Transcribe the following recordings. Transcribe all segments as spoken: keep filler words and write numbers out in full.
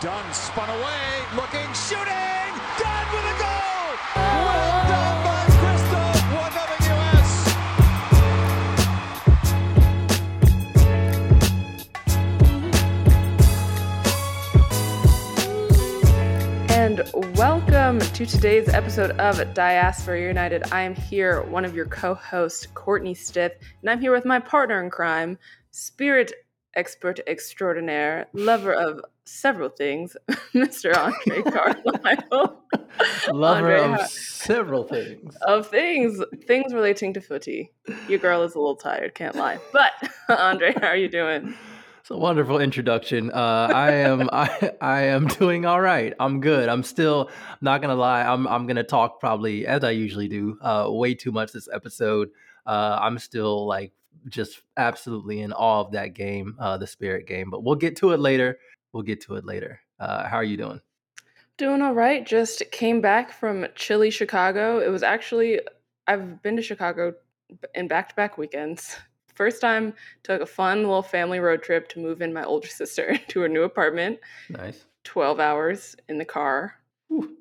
Dunn spun away, looking, shooting! Dunn with a goal! Well done by Crystal, one nothing U S. And welcome to today's episode of Diaspora United. I am here, one of your co-hosts, Courtney Stiff, and I'm here with my partner in crime, Spirit expert extraordinaire, lover of several things, Mister Andre Carlisle. Lover Andre of ha- several things. Of things. Things relating to footy. Your girl is a little tired, can't lie. But, Andre, how are you doing? It's a wonderful introduction. Uh, I am I, I am doing all right. I'm good. I'm still, not going to lie, I'm, I'm going to talk probably, as I usually do, uh, way too much this episode. Uh, I'm still, like, just absolutely in awe of that game, uh, the Spirit game. But we'll get to it later. We'll get to it later. Uh, how are you doing? Doing all right. Just came back from chilly Chicago. It was actually, I've been to Chicago in back-to-back weekends. First time, took a fun little family road trip to move in my older sister into her new apartment. Nice. twelve hours in the car. Whew.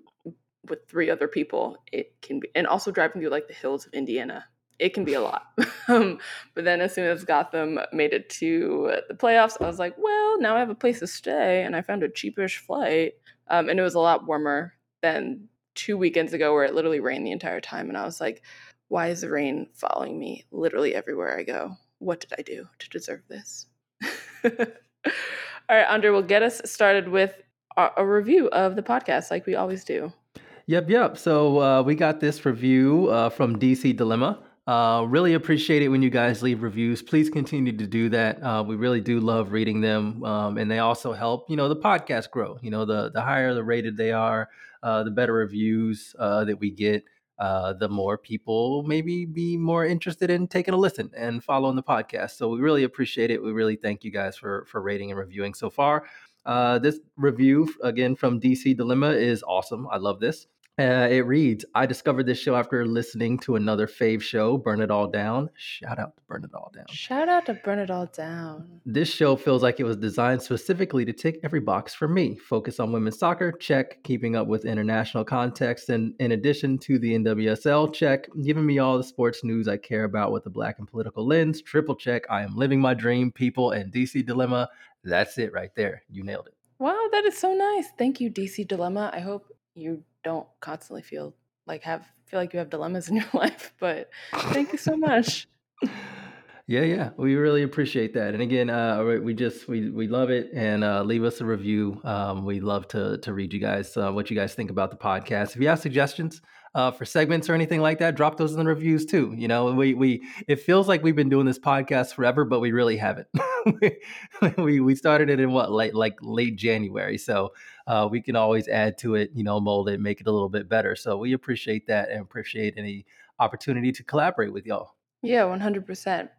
With three other people. It can be, and also driving through like the hills of Indiana. It can be a lot. Um, but then as soon as Gotham made it to the playoffs, I was like, well, now I have a place to stay. And I found a cheapish flight. Um, and it was a lot warmer than two weekends ago where it literally rained the entire time. And I was like, why is the rain following me literally everywhere I go? What did I do to deserve this? All right, Andre, we'll get us started with a, a review of the podcast like we always do. Yep, yep. So uh, we got this review uh, from D C Dilemma. Uh, really appreciate it when you guys leave reviews. Please continue to do that. Uh, we really do love reading them. Um, and they also help, you know, the podcast grow. You know, the the higher the rated they are, uh, the better reviews uh, that we get, uh, the more people maybe be more interested in taking a listen and following the podcast. So we really appreciate it. We really thank you guys for for rating and reviewing so far. Uh, this review, again, from D C Dilemma is awesome. I love this. Uh, it reads, I discovered this show after listening to another fave show, Burn It All Down. Shout out to Burn It All Down. Shout out to Burn It All Down. This show feels like it was designed specifically to tick every box for me. Focus on women's soccer, check. Keeping up with international context, and in addition to the N W S L, check. Giving me all the sports news I care about with a black and political lens, triple check. I am living my dream, people, and D C Dilemma. That's it right there. You nailed it. Wow, that is so nice. Thank you, D C Dilemma. I hope you don't constantly feel like have feel like you have dilemmas in your life, but thank you so much. Yeah, yeah, we really appreciate that. And again, uh, we just we we love it, and uh, leave us a review. Um, we love to to read you guys uh, what you guys think about the podcast. If you have suggestions uh, for segments or anything like that, drop those in the reviews too. You know, we we it feels like we've been doing this podcast forever, but we really haven't. we we started it in what late like late January, so. Uh, we can always add to it, you know, mold it, make it a little bit better. So we appreciate that and appreciate any opportunity to collaborate with y'all. Yeah, one hundred percent.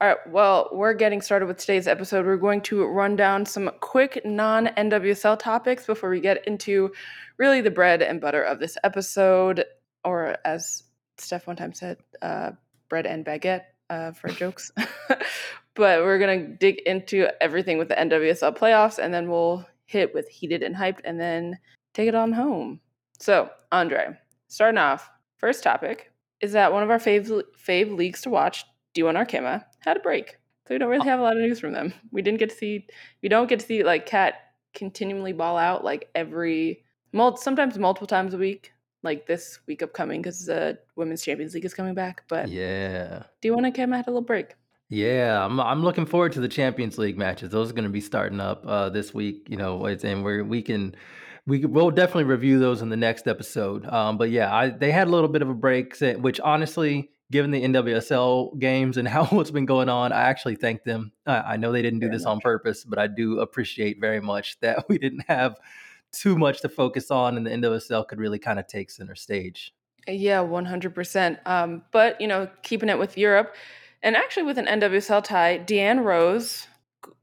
All right, well, we're getting started with today's episode. We're going to run down some quick non-N W S L topics before we get into really the bread and butter of this episode, or as Steph one time said, uh, bread and baguette uh, for jokes. But we're going to dig into everything with the N W S L playoffs, and then we'll hit with heated and hyped, and then take it on home. So, Andre, starting off, first topic is that one of our fave, fave leagues to watch, D one Arkema, had a break. So we don't really have a lot of news from them. We didn't get to see, we don't get to see, like, Kat continually ball out, like, every, sometimes multiple times a week, like this week upcoming, because the Women's Champions League is coming back. But yeah, D one Arkema had a little break. Yeah, I'm I'm looking forward to the Champions League matches. Those are going to be starting up uh, this week, you know, and we're, we can we we'll definitely review those in the next episode. Um, but yeah, I, they had a little bit of a break, which honestly, given the N W S L games and how what's been going on, I actually thank them. I, I know they didn't do very this much. on purpose, but I do appreciate very much that we didn't have too much to focus on, and the N W S L could really kind of take center stage. Yeah, one hundred percent. Um, but you know, keeping it with Europe. And actually with an N W S L tie, Deanne Rose,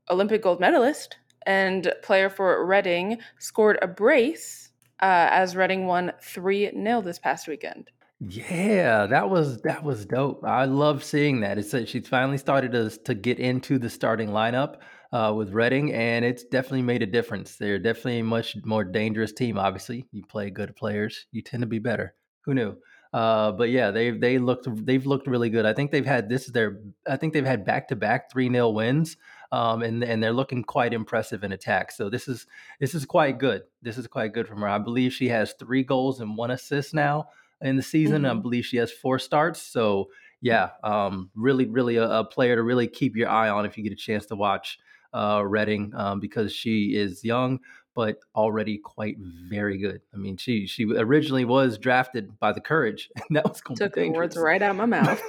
Olympic gold medalist and player for Reading, scored a brace uh, as Reading won three nil this past weekend. Yeah, that was that was dope. I love seeing that. It's that she's finally started to, to get into the starting lineup. uh, with Reading, and it's definitely made a difference. They're definitely a much more dangerous team, obviously. You play good players, you tend to be better. Who knew? Uh, but yeah, they've they looked they've looked really good. I think they've had this is their I think they've had back to back three nil wins, um, and and they're looking quite impressive in attack. So this is this is quite good. This is quite good from her. I believe she has three goals and one assist now in the season. Mm-hmm. I believe she has four starts. So yeah, um, really really a, a player to really keep your eye on if you get a chance to watch uh, Reading, um, because she is young, but already quite very good. I mean, she she originally was drafted by the Courage, and that was going to be dangerous. Took the words right out of my mouth.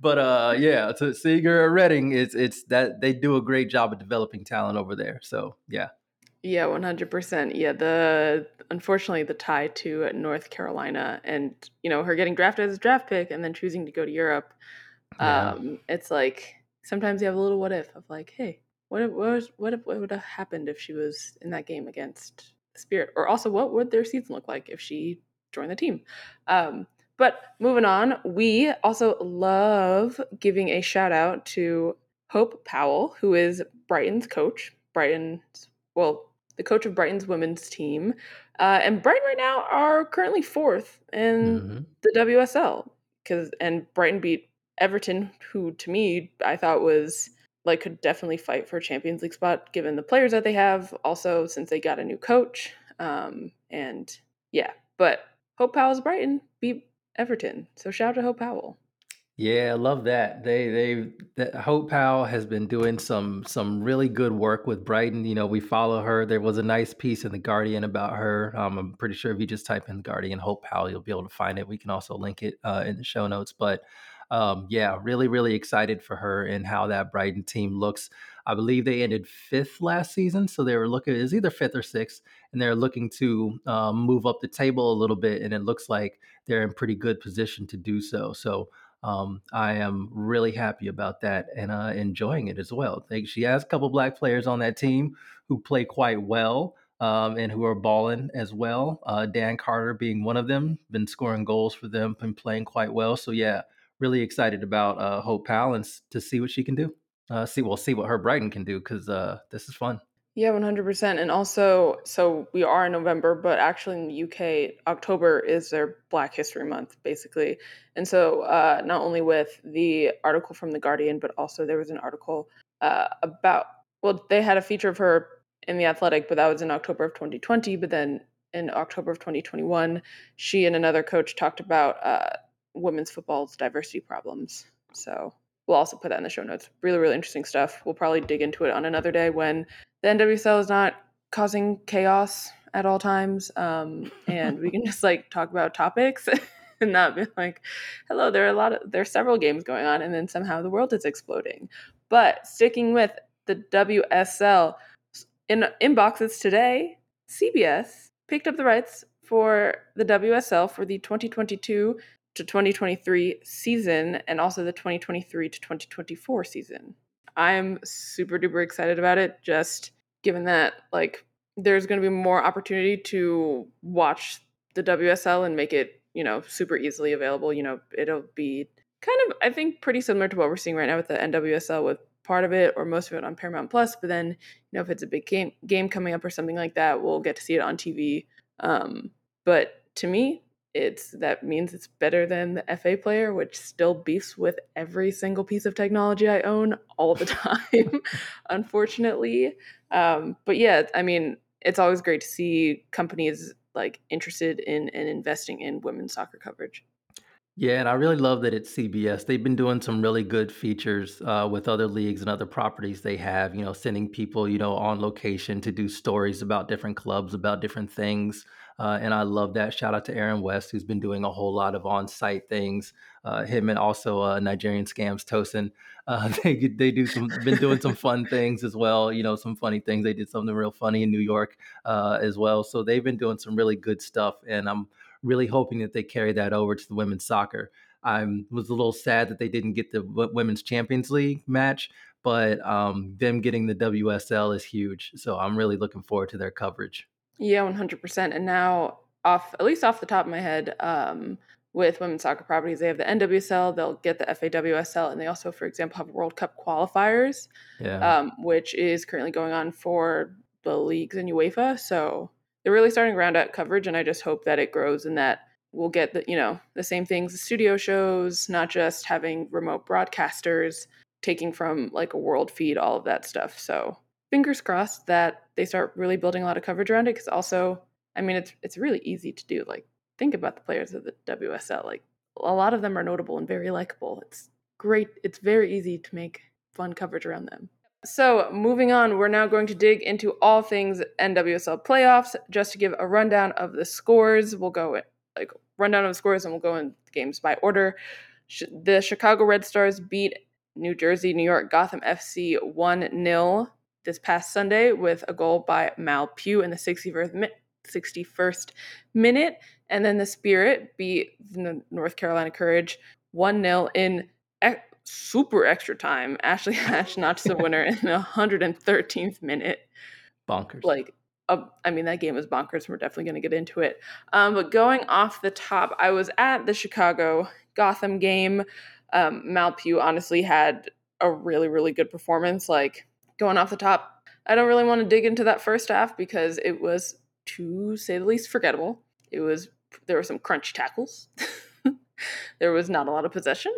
But uh, yeah, to see her at Reading, it's it's that they do a great job of developing talent over there. So yeah, yeah, one hundred percent. Yeah, the unfortunately the tie to North Carolina, and you know her getting drafted as a draft pick and then choosing to go to Europe. Yeah. Um, it's like sometimes you have a little what if of like, hey. What if, what was, what if, what would have happened if she was in that game against Spirit? Or also, what would their season look like if she joined the team? Um, but moving on, we also love giving a shout out to Hope Powell, who is Brighton's coach. Brighton's, well, the coach of Brighton's women's team. Uh, and Brighton right now are currently fourth in mm-hmm. the W S L. 'Cause, and Brighton beat Everton, who to me, I thought was... like could definitely fight for a Champions League spot given the players that they have. Also, since they got a new coach, um, and yeah, but Hope Powell's Brighton beat Everton, so shout out to Hope Powell. Yeah, I love that. They they that Hope Powell has been doing some some really good work with Brighton. You know, we follow her. There was a nice piece in the Guardian about her. Um, I'm pretty sure if you just type in Guardian Hope Powell, you'll be able to find it. We can also link it uh, in the show notes, but. Um, yeah, really, really excited for her and how that Brighton team looks. I believe they ended fifth last season, so they were looking, it was either fifth or sixth, and they're looking to um, move up the table a little bit, and it looks like they're in pretty good position to do so. So um, I am really happy about that and uh, enjoying it as well. Like, she has a couple black players on that team who play quite well um, and who are balling as well. Uh, Dan Carter being one of them, been scoring goals for them, been playing quite well. So yeah. Really excited about uh, Hope Powell and to see what she can do. Uh, see, we'll see what her Brighton can do because uh, this is fun. Yeah, one hundred percent. And also, so we are in November, but actually in the U K, October is their Black History Month, basically. And so uh, not only with the article from The Guardian, but also there was an article uh, about, well, they had a feature of her in The Athletic, but that was in October of twenty twenty. But then in October of twenty twenty-one, she and another coach talked about uh, women's football's diversity problems. So we'll also put that in the show notes. Really, really interesting stuff. We'll probably dig into it on another day when the N W S L is not causing chaos at all times. Um, and we can just like talk about topics and not be like, hello, there are a lot of, there are several games going on and then somehow the world is exploding. But sticking with the W S L in inboxes today, C B S picked up the rights for the W S L for the twenty twenty-two to twenty twenty-three season and also the twenty twenty-three to twenty twenty-four season. I'm super duper excited about it, just given that like there's going to be more opportunity to watch the W S L and make it, you know, super easily available. You know, it'll be kind of, I think, pretty similar to what we're seeing right now with the N W S L, with part of it or most of it on Paramount Plus. But then, you know, if it's a big game game coming up or something like that, we'll get to see it on T V. Um, but to me, It's that means it's better than the F A player, which still beefs with every single piece of technology I own all the time, unfortunately. Um, but yeah, I mean, it's always great to see companies like interested in and investing in women's soccer coverage. Yeah, and I really love that it's C B S. They've been doing some really good features uh, with other leagues and other properties they have, you know, sending people, you know, on location to do stories about different clubs, about different things. Uh, and I love that. Shout out to Aaron West, who's been doing a whole lot of on-site things. Uh, him and also uh, Nigerian Scams Tosin. Uh, they they do some been doing some fun things as well. You know, some funny things. They did something real funny in New York uh, as well. So they've been doing some really good stuff, and I'm really hoping that they carry that over to the women's soccer. I was a little sad that they didn't get the Women's Champions League match, but um, them getting the W S L is huge. So I'm really looking forward to their coverage. Yeah, one hundred percent. And now, off at least off the top of my head, um, with women's soccer properties. They have the N W S L, they'll get the F A W S L, and they also, for example, have World Cup qualifiers, yeah. um, which is currently going on for the leagues in UEFA. So they're really starting to round out coverage, and I just hope that it grows and that we'll get the, you know, the same things, the studio shows, not just having remote broadcasters taking from like a world feed, all of that stuff. So fingers crossed that they start really building a lot of coverage around it, because also, I mean, it's it's really easy to do. Like, think about the players of the W S L. Like, a lot of them are notable and very likable. It's great. It's very easy to make fun coverage around them. So moving on, we're now going to dig into all things N W S L playoffs. Just to give a rundown of the scores, we'll go like rundown of the scores, and we'll go in games by order. The Chicago Red Stars beat New Jersey, New York, Gotham F C one nil this past Sunday with a goal by Mal Pugh in the sixty-first minute. And then the Spirit beat the North Carolina Courage one nil in ex- super extra time. Ashley Hatch notched the winner in the one hundred thirteenth minute. Bonkers. Like, uh, I mean, that game was bonkers. We're definitely going to get into it. Um, but going off the top, I was at the Chicago Gotham game. Um, Mal Pugh honestly had a really, really good performance. Like, going off the top, I don't really want to dig into that first half because it was, to say the least, forgettable. It was there were some crunch tackles. There was not a lot of possession.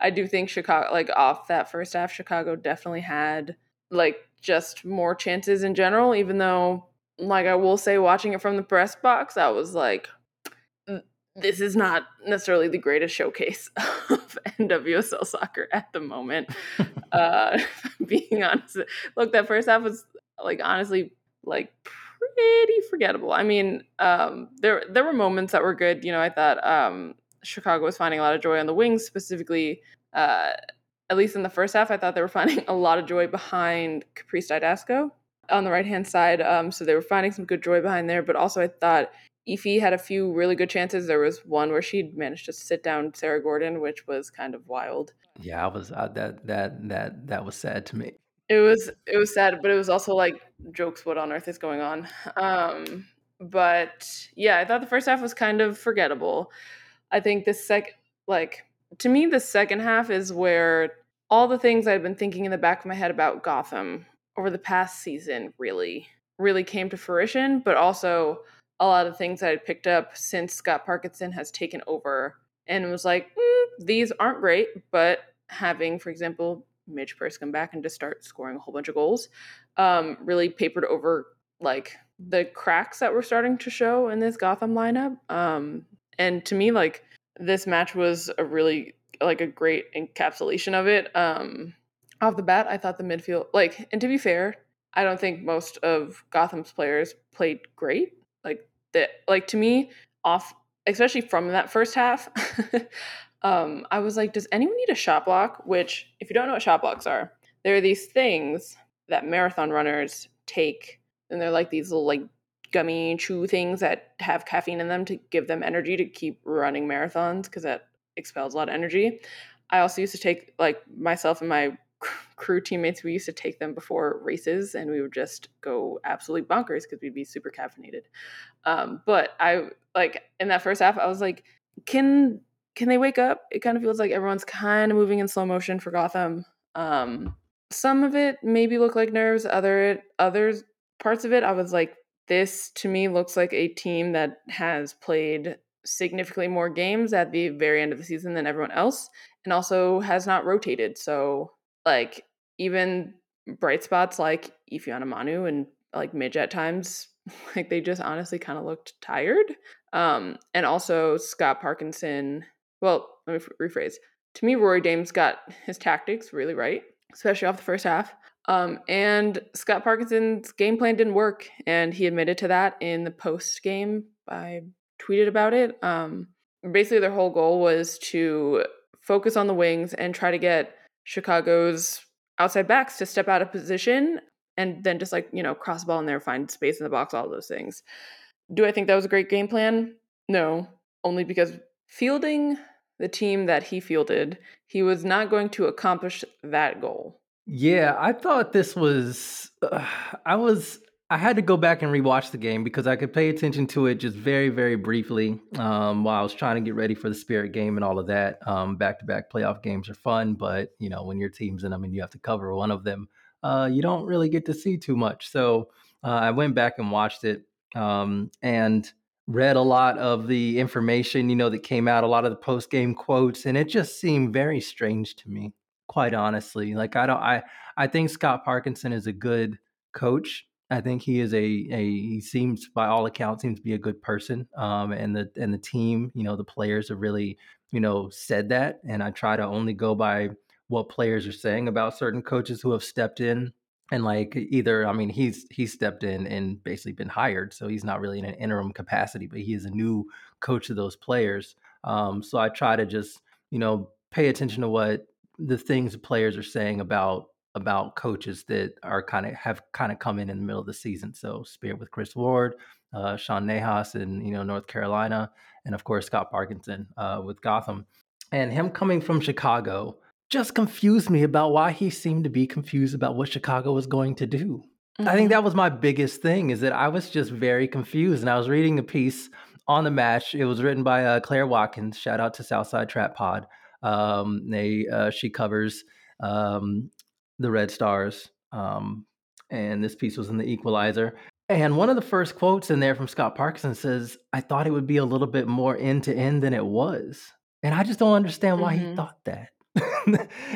I do think Chicago, like off that first half, Chicago definitely had like just more chances in general. Even though, like I will say, watching it from the press box, I was like, this is not necessarily the greatest showcase of N W S L soccer at the moment. uh, being honest, look, that first half was like honestly like pretty forgettable. I mean, um, there there were moments that were good. You know, I thought um, Chicago was finding a lot of joy on the wings, specifically. Uh, at least in the first half, I thought they were finding a lot of joy behind Caprice Didasco on the right hand side. Um, so they were finding some good joy behind there, but also I thought Ify had a few really good chances. There was one where she managed to sit down Sarah Gordon, which was kind of wild. Yeah, I was uh, that that that that was sad to me. It was it was sad, but it was also like, jokes, what on earth is going on? Um, but yeah, I thought the first half was kind of forgettable. I think the second, like to me, the second half is where all the things I've been thinking in the back of my head about Gotham over the past season really, really came to fruition, but also a lot of things that I picked up since Scott Parkinson has taken over and was like, mm, these aren't great, but having, for example, Midge Purce come back and just start scoring a whole bunch of goals um, really papered over like the cracks that were starting to show in this Gotham lineup. Um, and to me, like this match was a really like a great encapsulation of it. Um, off the bat, I thought the midfield, like, and to be fair, I don't think most of Gotham's players played great. Like, that, like to me, off, especially from that first half, um, I was like, does anyone need a shot block? Which, if you don't know what shot blocks are, there are these things that marathon runners take, and they're like these little like gummy chew things that have caffeine in them to give them energy to keep running marathons because that expels a lot of energy. I also used to take, like myself and my crew teammates, we used to take them before races and we would just go absolutely bonkers because we'd be super caffeinated. Um, but I like in that first half, I was like, can, can they wake up? It kind of feels like everyone's kind of moving in slow motion for Gotham. Um, some of it maybe looked like nerves. Other, others parts of it, I was like, this to me looks like a team that has played significantly more games at the very end of the season than everyone else. And also has not rotated. So, like, even bright spots like Ifeanyi Manu and like Midge at times, like they just honestly kind of looked tired. Um, and also Scott Parkinson, well, let me f- rephrase. To me, Rory Dames got his tactics really right, especially off the first half. Um, and Scott Parkinson's game plan didn't work. And he admitted to that in the post game. I tweeted about it. Um, basically, their whole goal was to focus on the wings and try to get Chicago's outside backs to step out of position and then just like, you know, cross the ball in there, find space in the box, all those things. Do I think that was a great game plan? No, only because fielding the team that he fielded, he was not going to accomplish that goal. Yeah, I thought this was, uh, I was, I had to go back and rewatch the game because I could pay attention to it just very, very briefly um, while I was trying to get ready for the Spirit game and all of that. Um, back-to-back playoff games are fun, but you know when your team's in them and you have to cover one of them, uh, you don't really get to see too much. So uh, I went back and watched it um, and read a lot of the information you know that came out, a lot of the post-game quotes, and it just seemed very strange to me, quite honestly. Like I don't, I I think Scott Parkinson is a good coach. I think he is a, a he seems by all accounts seems to be a good person, um, and the and the team, you know, the players have really, you know, said that. And I try to only go by what players are saying about certain coaches who have stepped in and like either. I mean, he's he's stepped in and basically been hired, so he's not really in an interim capacity, but he is a new coach of those players. Um, so I try to just you know pay attention to what the things the players are saying about. about coaches that are kind of have kind of come in in the middle of the season. So Spirit with Chris Ward, uh, Sean Nahas in, you know, North Carolina, and of course, Scott Parkinson uh, with Gotham. And him coming from Chicago just confused me about why he seemed to be confused about what Chicago was going to do. Mm-hmm. I think that was my biggest thing is that I was just very confused. And I was reading a piece on the match. It was written by uh, Claire Watkins. Shout out to Southside Trap Pod. Um, they, uh, she covers... Um, the Red Stars, um, and this piece was in the Equalizer. And one of the first quotes in there from Scott Parkinson says, I thought it would be a little bit more end-to-end than it was. And I just don't understand why mm-hmm. he thought that.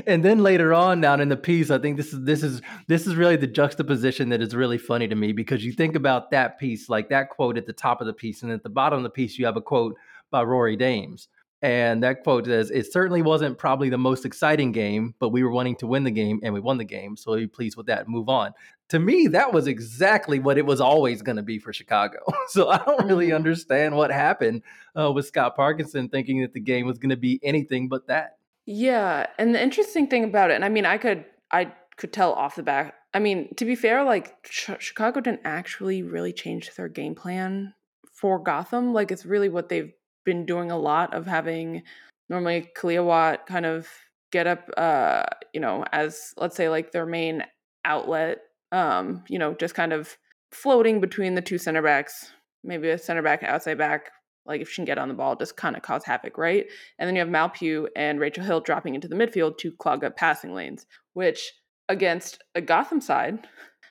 And then later on down in the piece, I think this is this is, this is really the juxtaposition that is really funny to me because you think about that piece, like that quote at the top of the piece, and at the bottom of the piece, you have a quote by Rory Dames. And that quote says, it certainly wasn't probably the most exciting game, but we were wanting to win the game and we won the game. So we're pleased with that. Move on. To me, that was exactly what it was always going to be for Chicago. So I don't really understand what happened uh, with Scott Parkinson thinking that the game was going to be anything but that. Yeah. And the interesting thing about it, and I mean, I could, I could tell off the bat. I mean, to be fair, like Ch- Chicago didn't actually really change their game plan for Gotham. Like it's really what they've been doing a lot of having normally Kalia Watt kind of get up, uh, you know, as let's say like their main outlet, um, you know, just kind of floating between the two center backs, maybe a center back, outside back, like if she can get on the ball, just kind of cause havoc, right? And then you have Mal Pugh and Rachel Hill dropping into the midfield to clog up passing lanes, which against a Gotham side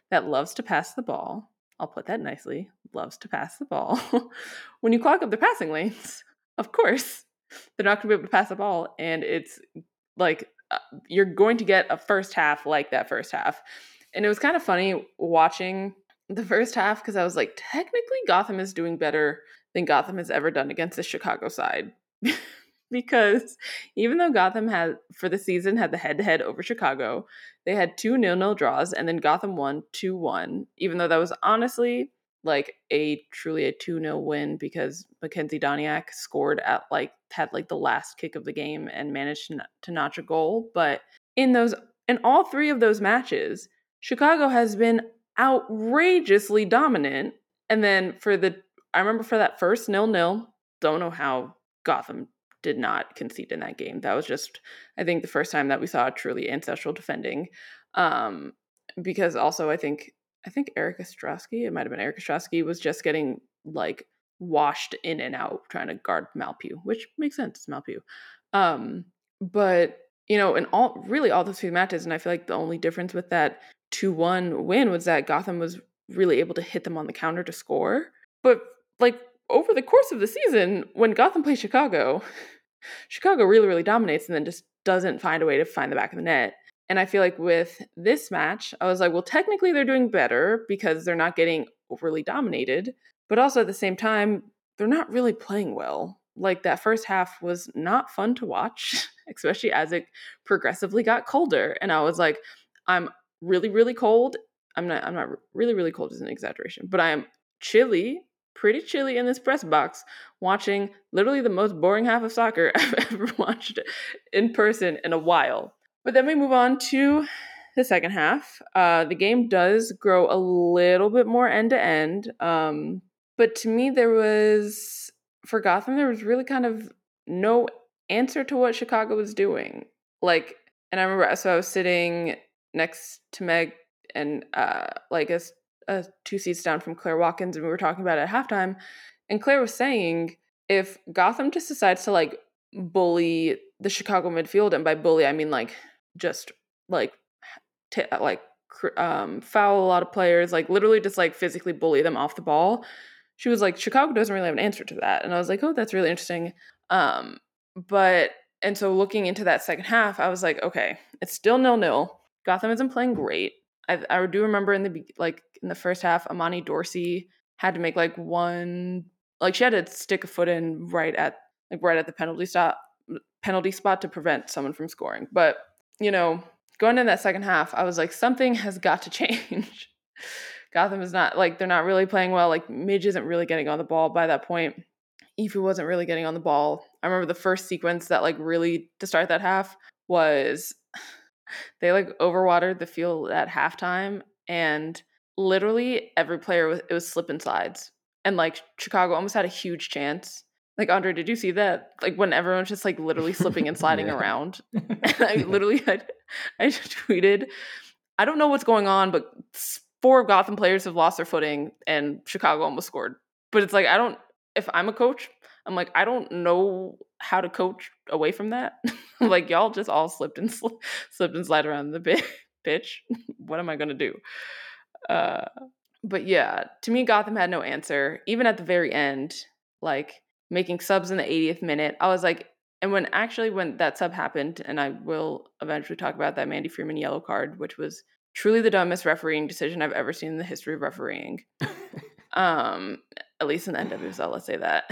that loves to pass the ball, I'll put that nicely, loves to pass the ball. When you clog up the passing lanes, of course, they're not going to be able to pass the ball. And it's like, uh, you're going to get a first half like that first half. And it was kind of funny watching the first half because I was like, technically Gotham is doing better than Gotham has ever done against the Chicago side. Because even though Gotham had, for the season, had the head-to-head over Chicago, they had two nil-nil draws, and then Gotham won two one, even though that was honestly, like, a truly a two nil win because Mackenzie Doniak scored at, like, had, like, the last kick of the game and managed to, to notch a goal. But in those, in all three of those matches, Chicago has been outrageously dominant. And then for the, I remember for that first nil-nil, don't know how Gotham did not concede in that game. That was just, I think, the first time that we saw truly ancestral defending. Um, because also, I think, I think Erica Skroski, it might have been Erica Skroski, was just getting like washed in and out trying to guard Mal Pugh, which makes sense. It's Mal Pugh. Um, but you know, in all really all those few matches, and I feel like the only difference with that two one win was that Gotham was really able to hit them on the counter to score. But like over the course of the season, when Gotham plays Chicago, Chicago really, really dominates and then just doesn't find a way to find the back of the net. And I feel like with this match, I was like, well, technically they're doing better because they're not getting overly dominated. But also at the same time, they're not really playing well. Like that first half was not fun to watch, especially as it progressively got colder. And I was like, I'm really, really cold. I'm not, I'm not really, really cold is an exaggeration, but I am chilly. Pretty chilly in this press box watching literally the most boring half of soccer I've ever watched in person in a while. But then we move on to the second half. Uh, the game does grow a little bit more end-to-end. Um, but to me, there was, for Gotham, there was really kind of no answer to what Chicago was doing. Like, and I remember, so I was sitting next to Meg and uh, like a uh, two seats down from Claire Watkins, and we were talking about it at halftime. And Claire was saying, if Gotham just decides to, like, bully the Chicago midfield, and by bully, I mean, like, just, like, t- like um, foul a lot of players, like, literally just, like, physically bully them off the ball. She was like, Chicago doesn't really have an answer to that. And I was like, oh, that's really interesting. Um, but, and so looking into that second half, I was like, okay, it's still nil-nil. Gotham isn't playing great. I, I do remember in the, like, in the first half, Amani Dorsey had to make, like, one, like, she had to stick a foot in right at, like, right at the penalty stop, penalty spot to prevent someone from scoring. But, you know, going in that second half, I was like, something has got to change. Gotham is not, like, they're not really playing well. Like, Midge isn't really getting on the ball by that point. Ifu wasn't really getting on the ball. I remember the first sequence that, like, really, to start that half was they, like, overwatered the field at halftime, and literally every player was, it was slip and slides. And, like, Chicago almost had a huge chance. Like, Andre, did you see that? Like, when everyone's just, like, literally slipping and sliding yeah. around. And I yeah. literally had, I just tweeted, I don't know what's going on, but four of Gotham players have lost their footing, and Chicago almost scored. But it's like, I don't, if I'm a coach, I'm like, I don't know how to coach away from that. Like, y'all just all slipped and sl- slipped and slide around the bit- pitch. What am I going to do? Uh, but yeah, to me, Gotham had no answer. Even at the very end, like, making subs in the eightieth minute, I was like, and when actually when that sub happened, and I will eventually talk about that Mandy Freeman yellow card, which was truly the dumbest refereeing decision I've ever seen in the history of refereeing. um, at least in the N W S L, let's say that.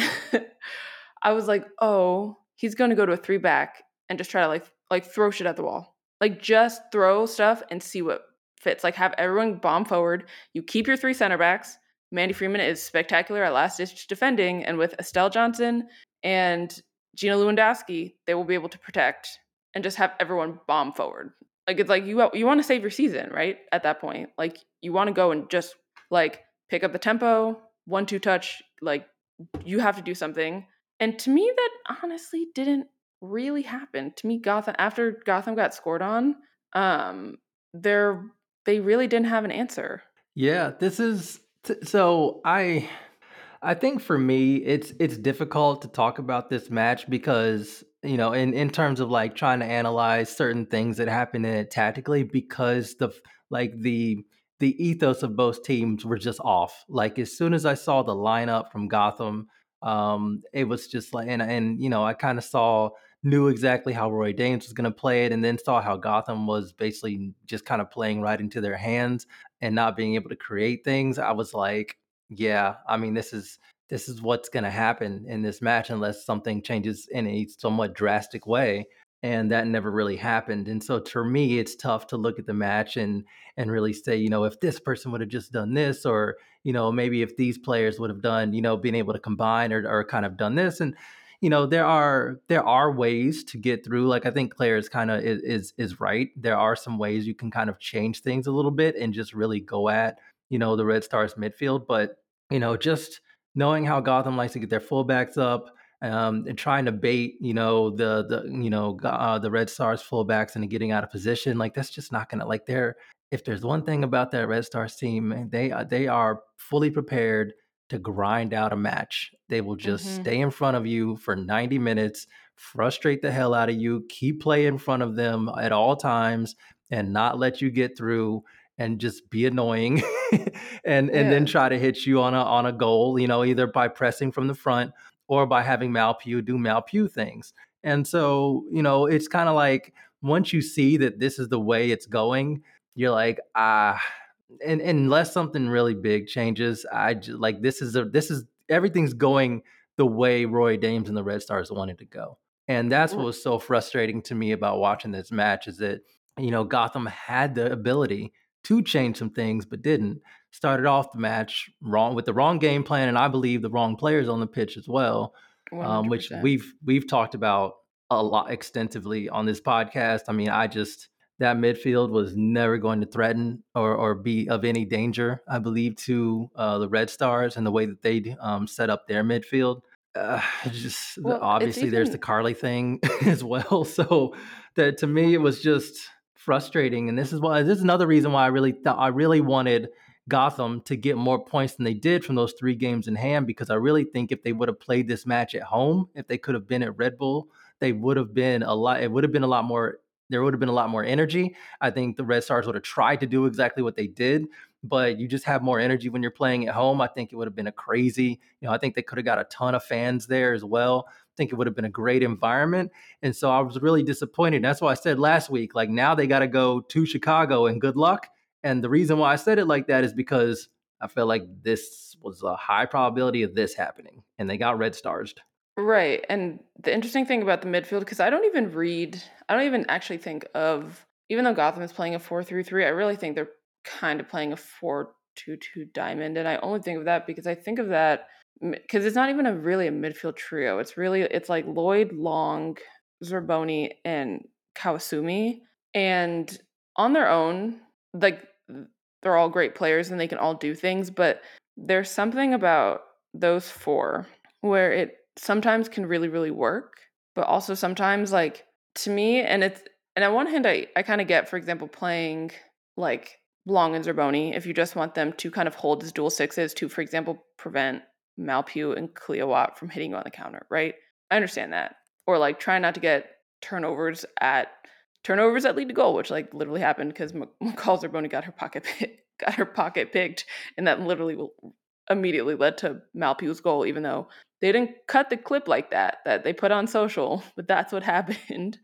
I was like, oh, he's going to go to a three back and just try to, like, like throw shit at the wall. Like, just throw stuff and see what fits. Like, have everyone bomb forward. You keep your three center backs. Mandy Freeman is spectacular at last-ditch defending, and with Estelle Johnson and Gina Lewandowski, they will be able to protect and just have everyone bomb forward. Like, it's like, you you want to save your season, right, at that point. Like, you want to go and just, like, pick up the tempo, one two touch. Like, you have to do something. And to me, that honestly didn't really happen. To me, Gotham, after Gotham got scored on, um, they're, they really didn't have an answer. Yeah, this is... So I, I think for me, it's it's difficult to talk about this match because, you know, in, in terms of, like, trying to analyze certain things that happened in it tactically, because the like the the ethos of both teams were just off. Like, as soon as I saw the lineup from Gotham, um, it was just like, and and you know, I kind of saw knew exactly how Rory Dames was going to play it, and then saw how Gotham was basically just kind of playing right into their hands and not being able to create things. I was like, yeah, I mean, this is this is what's going to happen in this match unless something changes in a somewhat drastic way. And that never really happened. And so to me, it's tough to look at the match and and really say, you know, if this person would have just done this, or, you know, maybe if these players would have done, you know, been able to combine or or kind of done this. And you know, there are there are ways to get through. Like, I think Claire is kind of is, is is right. There are some ways you can kind of change things a little bit and just really go at, you know, the Red Stars midfield. But, you know, just knowing how Gotham likes to get their fullbacks up, um, and trying to bait, you know, the the you know uh, the Red Stars fullbacks into getting out of position. Like, that's just not gonna, like, they're, if there's one thing about that Red Stars team, they they are fully prepared to grind out a match. They will just mm-hmm. stay in front of you for ninety minutes, frustrate the hell out of you, keep play in front of them at all times, and not let you get through, and just be annoying, and and yeah. then try to hit you on a on a goal. You know, either by pressing from the front or by having Mal Pugh do Mal Pugh things. And so, you know, it's kind of like, once you see that this is the way it's going, you're like, ah. And, and unless something really big changes, I just, like, this is a, this is everything's going the way Roy Dames and the Red Stars wanted to go. And that's what was so frustrating to me about watching this match, is that, you know, Gotham had the ability to change some things, but didn't. Started off the match wrong with the wrong game plan. And I believe the wrong players on the pitch as well, um, which we've, we've talked about a lot extensively on this podcast. I mean, I just, that midfield was never going to threaten or, or be of any danger, I believe, to uh, the Red Stars and the way that they um, set up their midfield. Uh, just well, obviously, even... there's the Carly thing as well. So that, to me, it was just frustrating. And this is why this is another reason why I really th- I really wanted Gotham to get more points than they did from those three games in hand, because I really think if they would have played this match at home, if they could have been at Red Bull, they would have been a lot, it would have been a lot more, there would have been a lot more energy. I think the Red Stars would have tried to do exactly what they did, but you just have more energy when you're playing at home. I think it would have been a crazy, you know, I think they could have got a ton of fans there as well. I think it would have been a great environment. And so I was really disappointed. That's why I said last week, like, now they got to go to Chicago and good luck. And the reason why I said it like that is because I felt like this was a high probability of this happening, and they got Red Stars. Right. And the interesting thing about the midfield, because I don't even read, I don't even actually think of, even though Gotham is playing a four three three, I really think they're kind of playing a four two two diamond. And I only think of that because I think of that, because it's not even a really a midfield trio. It's really, it's like Lloyd, Long, Zerboni, and Kawasumi. And on their own, like, they're all great players and they can all do things, but there's something about those four where it sometimes can really, really work, but also sometimes, like, to me, and it's, and on one hand, I, I kind of get, for example, playing like Long and Zerboni, if you just want them to kind of hold as dual sixes to, for example, prevent Mal Pugh and Cleo Watt from hitting you on the counter, right? I understand that. Or like try not to get turnovers at turnovers that lead to goal, which like literally happened because McCall Zerboni got her pocket pick, got her pocket picked, and that literally immediately led to Mal Pugh's goal, even though they didn't cut the clip like that that they put on social, but that's what happened.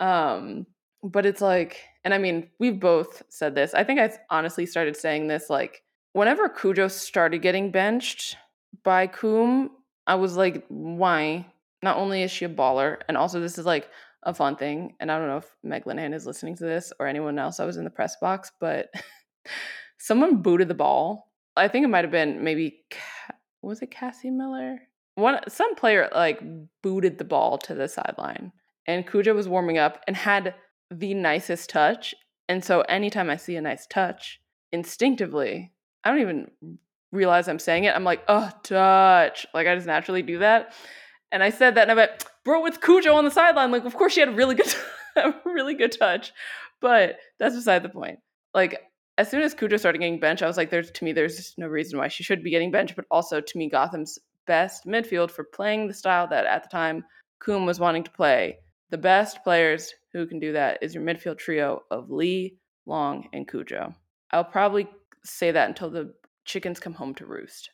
Um, but it's like, and I mean, we've both said this. I think I honestly started saying this like whenever Cudjoe started getting benched by Coombe, I was like, why? Not only is she a baller, and also this is like a fun thing, and I don't know if Meg Linehan is listening to this or anyone else. I was in the press box, but someone booted the ball. I think it might have been maybe, was it Cassie Miller? One, some player like booted the ball to the sideline, and Cudjoe was warming up and had the nicest touch. And so anytime I see a nice touch, instinctively, I don't even realize I'm saying it. I'm like, oh, touch. Like, I just naturally do that. And I said that, and I went, bro, with Cudjoe on the sideline, like, of course she had a really good, a really good touch. But that's beside the point. Like, as soon as Cudjoe started getting benched, I was like, there's, to me, there's just no reason why she should be getting benched. But also, to me, Gotham's best midfield for playing the style that at the time Coombe was wanting to play, the best players who can do that is your midfield trio of Lee, Long, and Cudjoe. I'll probably say that until the chickens come home to roost.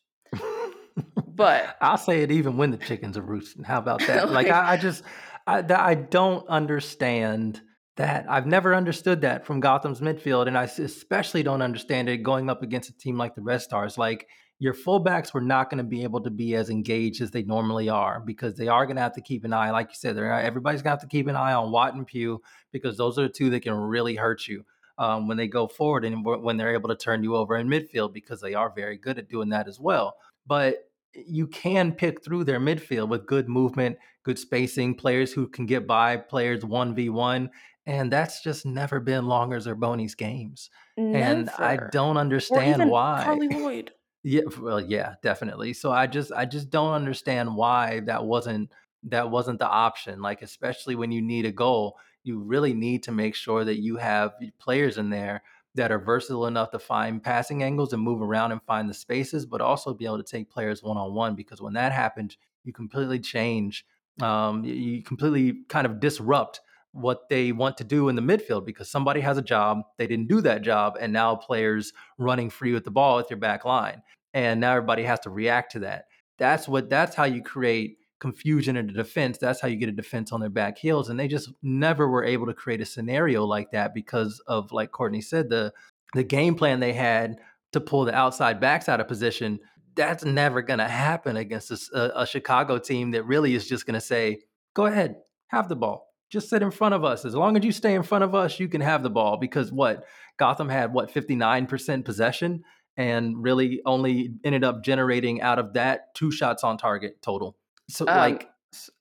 But I'll say it even when the chickens are roosting. How about that? Like, like I, I just, I, I don't understand that. I've never understood that from Gotham's midfield. And I especially don't understand it going up against a team like the Red Stars. Like, your fullbacks were not going to be able to be as engaged as they normally are, because they are going to have to keep an eye. Like you said, they're, everybody's going to have to keep an eye on Watt and Pugh, because those are the two that can really hurt you um, when they go forward and w- when they're able to turn you over in midfield, because they are very good at doing that as well. But you can pick through their midfield with good movement, good spacing, players who can get by players one v one. And that's just never been Longer Zerboni's games. Never. And I don't understand or even why. Carly Lloyd. Yeah, well, yeah, definitely. So I just, I just don't understand why that wasn't, that wasn't the option. Like, especially when you need a goal, you really need to make sure that you have players in there that are versatile enough to find passing angles and move around and find the spaces, but also be able to take players one-on-one, because when that happens, you completely change, um, you completely kind of disrupt what they want to do in the midfield, because somebody has a job, they didn't do that job, and now players running free with the ball at your back line. And now everybody has to react to that. That's what, that's how you create confusion in the defense. That's how you get a defense on their back heels. And they just never were able to create a scenario like that because of, like Courtney said, the the game plan they had to pull the outside backs out of position. That's never going to happen against a, a Chicago team that really is just going to say, go ahead, have the ball. Just sit in front of us. As long as you stay in front of us, you can have the ball. Because what? Gotham had, what, fifty-nine percent possession, and really only ended up generating out of that two shots on target total. So, um, like,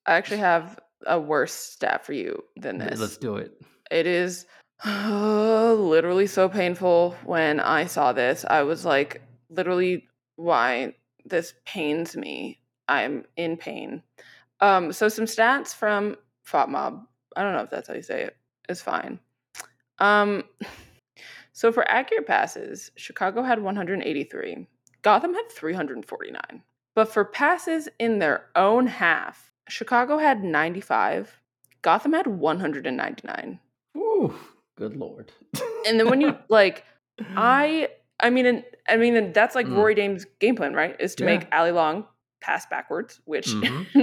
I actually have a worse stat for you than this. Let's do it. It is uh, literally so painful. When I saw this, I was like, literally, why? This pains me. I'm in pain. Um, so some stats from FOTMob. I don't know if that's how you say it. It's fine. Um, So for accurate passes, Chicago had one hundred eighty-three. Gotham had three hundred forty-nine. But for passes in their own half, Chicago had ninety-five. Gotham had one hundred ninety-nine. Ooh, good lord. And then when you, like, I, I mean, and, I mean, and that's like mm. Rory Dames' game plan, right? Is to yeah. make Allie Long pass backwards, which mm-hmm.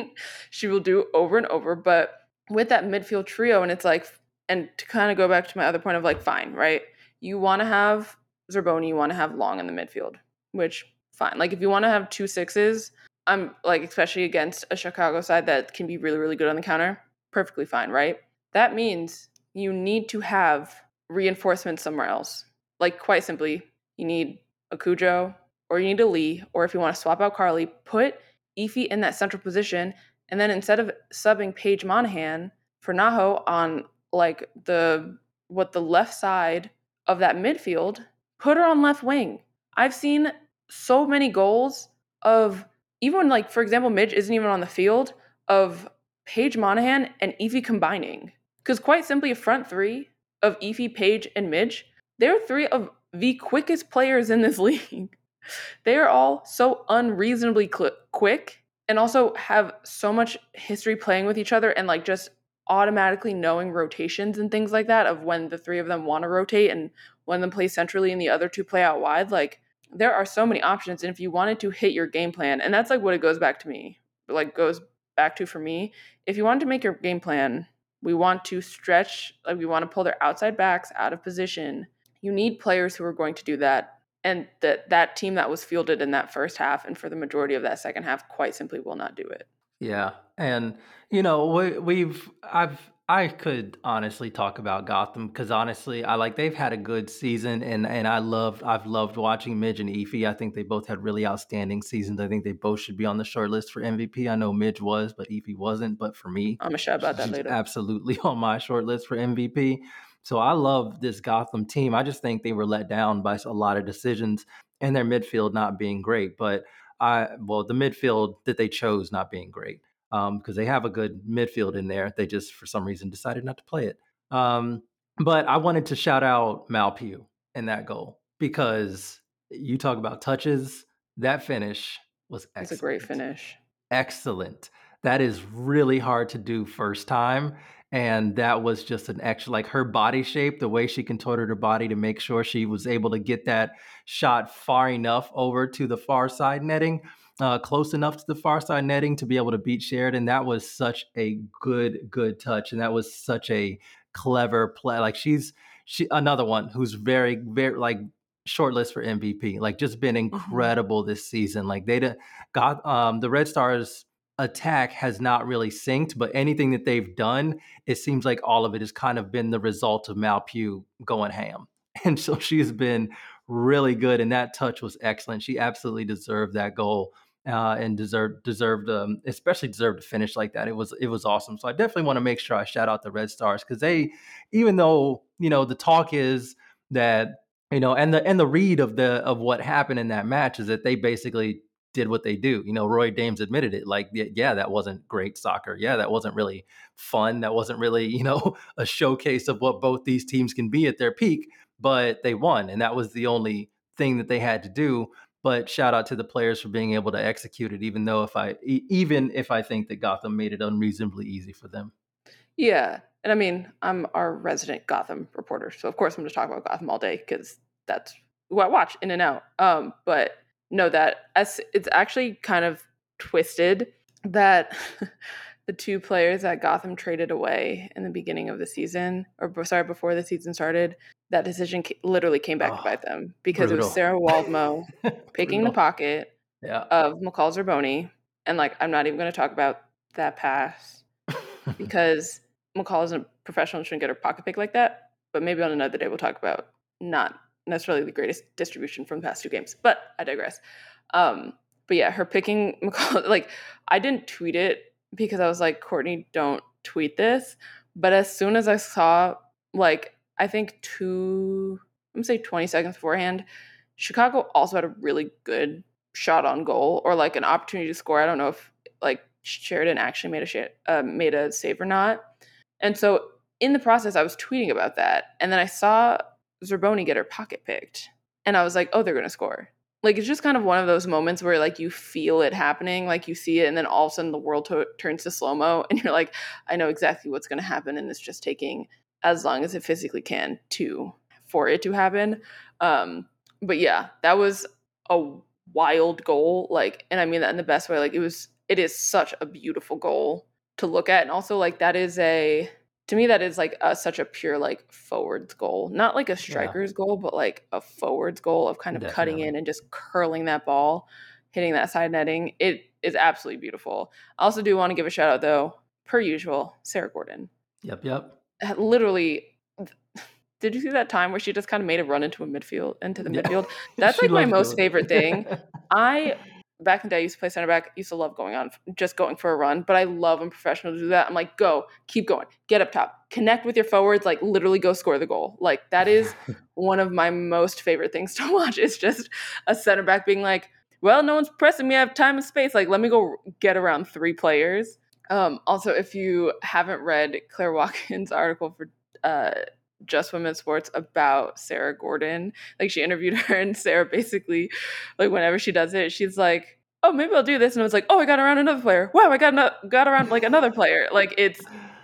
she will do over and over. But with that midfield trio, and it's like, and to kind of go back to my other point of like, fine, right? You want to have Zerboni, you want to have Long in the midfield, which fine. Like if you want to have two sixes, I'm like, especially against a Chicago side that can be really, really good on the counter, perfectly fine, right? That means you need to have reinforcements somewhere else. Like quite simply, you need a Cudjoe or you need a Lee, or if you want to swap out Carly, put Efi in that central position. And then instead of subbing Paige Monahan for Naho on like the, what the left side of that midfield, put her on left wing. I've seen so many goals of even when, like, for example, Midge isn't even on the field, of Paige Monahan and Efi combining. Because quite simply, a front three of Efi, Paige, and Midge, they're three of the quickest players in this league. They are all so unreasonably cl- quick and also have so much history playing with each other and, like, just automatically knowing rotations and things like that of when the three of them want to rotate and one of them plays centrally and the other two play out wide. Like, there are so many options. And if you wanted to hit your game plan, and that's, like, what it goes back to me, like, goes back to for me. If you wanted to make your game plan, we want to stretch, like, we want to pull their outside backs out of position. You need players who are going to do that. And that that team that was fielded in that first half and for the majority of that second half quite simply will not do it. Yeah. And, you know, we, we've, I've, I could honestly talk about Gotham because honestly, I like, they've had a good season and, and I loved, I've loved watching Midge and Efi. I think they both had really outstanding seasons. I think they both should be on the short list for M V P. I know Midge was, but Efi wasn't. But for me, I'm going to shout about that later. Absolutely on my short list for M V P. So I love this Gotham team. I just think they were let down by a lot of decisions and their midfield not being great. But I, well, the midfield that they chose not being great because um, they have a good midfield in there. They just, for some reason, decided not to play it. Um, but I wanted to shout out Mal Pugh in that goal because you talk about touches. That finish was excellent. It's a great finish. Excellent. That is really hard to do first time. And that was just an extra, like her body shape, the way she contorted her body to make sure she was able to get that shot far enough over to the far side netting, uh, close enough to the far side netting to be able to beat Sheridan. That was such a good, good touch. And that was such a clever play. Like she's she another one who's very, very like shortlist for M V P, like just been incredible this season. Like they got um, the Red Stars attack has not really synced, but anything that they've done, it seems like all of it has kind of been the result of Mal Pugh going ham. And so she's been really good. And that touch was excellent. She absolutely deserved that goal uh, and deserved, deserved, um, especially deserved to finish like that. It was, it was awesome. So I definitely want to make sure I shout out the Red Stars because they, even though, you know, the talk is that, you know, and the, and the read of the, of what happened in that match is that they basically did what they do. You know, Roy Dames admitted it. Like, yeah, that wasn't great soccer. Yeah, that wasn't really fun. That wasn't really, you know, a showcase of what both these teams can be at their peak, but they won. And that was the only thing that they had to do. But shout out to the players for being able to execute it, even though if I, even if I think that Gotham made it unreasonably easy for them. Yeah. And I mean, I'm our resident Gotham reporter. So of course I'm going to talk about Gotham all day because that's who I watch in and out. Um, but No, that it's actually kind of twisted that the two players that Gotham traded away in the beginning of the season, or sorry, before the season started, that decision literally came back oh, to bite them because brutal. It was Sarah Waldmo picking brutal. the pocket yeah. of McCall Zerboni. And like, I'm not even going to talk about that pass because McCall isn't professional and shouldn't get her pocket picked like that. But maybe on another day, we'll talk about not necessarily the greatest distribution from the past two games, but I digress. Um, but yeah, her picking McCall, like I didn't tweet it because I was like, Courtney, don't tweet this. But as soon as I saw, like, I think two, I'm gonna say twenty seconds beforehand, Chicago also had a really good shot on goal or like an opportunity to score. I don't know if like Sheridan actually made a sh- uh, made a save or not. And so in the process, I was tweeting about that. And then I saw Zerboni get her pocket picked. And I was like, oh, they're going to score. Like, it's just kind of one of those moments where, like, you feel it happening, like, you see it, and then all of a sudden the world to- turns to slow-mo, and you're like, I know exactly what's going to happen, and it's just taking as long as it physically can to for it to happen. Um, but, yeah, that was a wild goal, like, and I mean that in the best way. Like, it was, it is such a beautiful goal to look at, and also, like, that is a, to me, that is, like, a, such a pure, like, forwards goal. Not, like, a striker's yeah. goal, but, like, a forwards goal of kind of Definitely. cutting in and just curling that ball, hitting that side netting. It is absolutely beautiful. I also do want to give a shout-out, though, per usual, Sarah Gordon. Yep, yep. Literally, did you see that time where she just kind of made a run into a midfield, into the yeah. midfield? That's, like, my most favorite thing. I... Back in the day, I used to play center back. Used to love going on, just going for a run. But I love when professionals do that. I'm like, go, keep going, get up top, connect with your forwards. Like, literally, go score the goal. Like, that is one of my most favorite things to watch. Is just a center back being like, well, no one's pressing me. I have time and space. Like, let me go get around three players. Um, also, if you haven't read Claire Watkins' article for uh, Just Women's Sports about Sarah Gordon, like, she interviewed her, and Sarah basically, like, whenever she does it, she's like, oh, maybe I'll do this, and I was like, oh, I got around another player, wow, I got no- got around like another player. Like, it's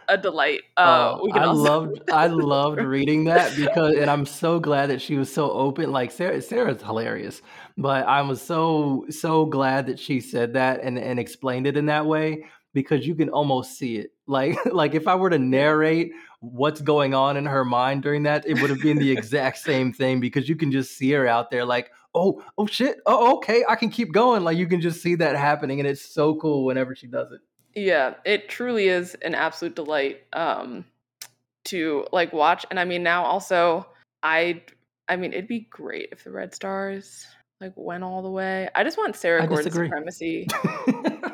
a delight. uh oh, we can I also- loved I loved reading that, because, and I'm so glad that she was so open. Like, Sarah Sarah's hilarious, but I was so so glad that she said that and and explained it in that way, because you can almost see it. Like, like if I were to narrate what's going on in her mind during that, it would have been the exact same thing, because you can just see her out there like, oh, oh shit. Oh, okay. I can keep going. Like, you can just see that happening, and it's so cool whenever she does it. Yeah, it truly is an absolute delight um, to, like, watch. And I mean, now also, I, I mean, it'd be great if the Red Stars, like, went all the way. I just want Sarah I Gordon's disagree. supremacy.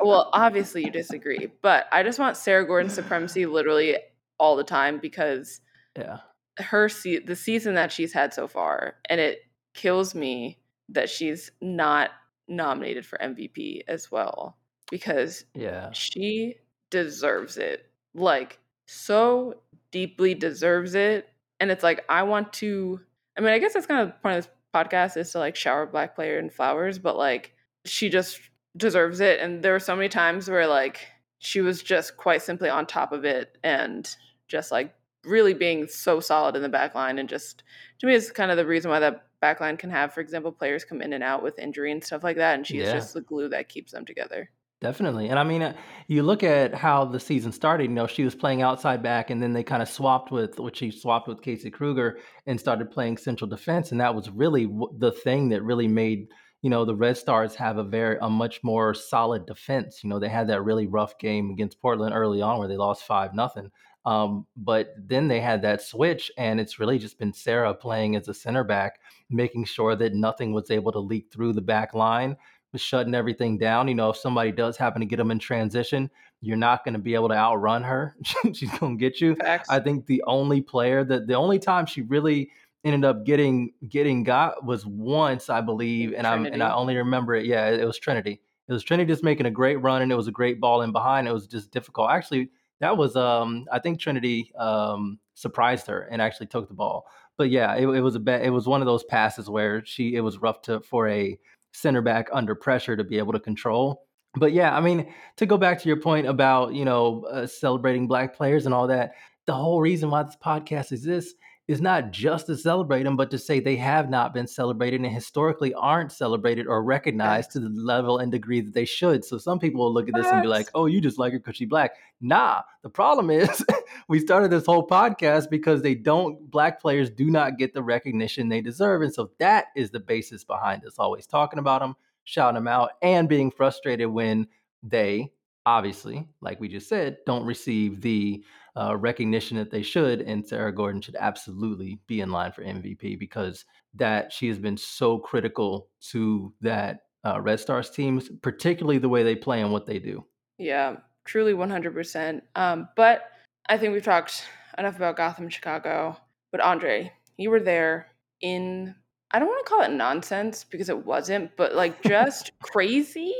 Well, obviously you disagree, but I just want Sarah Gordon's supremacy literally all the time, because yeah, her se- the season that she's had so far, and it kills me that she's not nominated for M V P as well, because yeah, she deserves it, like, so deeply deserves it. And it's like, I want to, I mean, I guess that's kind of the point of this podcast, is to, like, shower Black player in flowers, but, like, she just deserves it. And there were so many times where, like, she was just quite simply on top of it, and just, like, really being so solid in the back line. And just, to me, it's kind of the reason why that back line can have, for example, players come in and out with injury and stuff like that, and she's yeah. just the glue that keeps them together. Definitely. And I mean, you look at how the season started, you know, she was playing outside back, and then they kind of swapped with what she swapped with Casey Kruger and started playing central defense. And that was really the thing that really made, you know, the Red Stars have a very, a much more solid defense. You know, they had that really rough game against Portland early on where they lost five, nothing. Um, but then they had that switch, and it's really just been Sarah playing as a center back, making sure that nothing was able to leak through the back line, shutting everything down. You know, if somebody does happen to get them in transition, you're not going to be able to outrun her. She's going to get you. Facts. I think the only player that the only time she really ended up getting getting got was once, I believe, and I and I only remember it. Yeah, it was Trinity. It was Trinity just making a great run, and it was a great ball in behind. It was just difficult. Actually, that was um I think Trinity um surprised her and actually took the ball. But yeah, it, it was a bad, it was one of those passes where she it was rough to for a center back under pressure to be able to control. But yeah, I mean, to go back to your point about, you know, uh, celebrating Black players and all that, the whole reason why this podcast exists is not just to celebrate them, but to say they have not been celebrated and historically aren't celebrated or recognized to the level and degree that they should. So some people will look at this and be like, oh, you just like her because she's Black. Nah, the problem is we started this whole podcast because they don't, Black players do not get the recognition they deserve. And so that is the basis behind us always talking about them, shouting them out, and being frustrated when they, obviously, like we just said, don't receive the uh, recognition that they should. And Sarah Gordon should absolutely be in line for M V P, because that she has been so critical to that uh, Red Stars teams, particularly the way they play and what they do. Yeah, truly one hundred percent. Um, but I think we've talked enough about Gotham, Chicago. But Andre, you were there in, I don't want to call it nonsense because it wasn't, but like just crazy.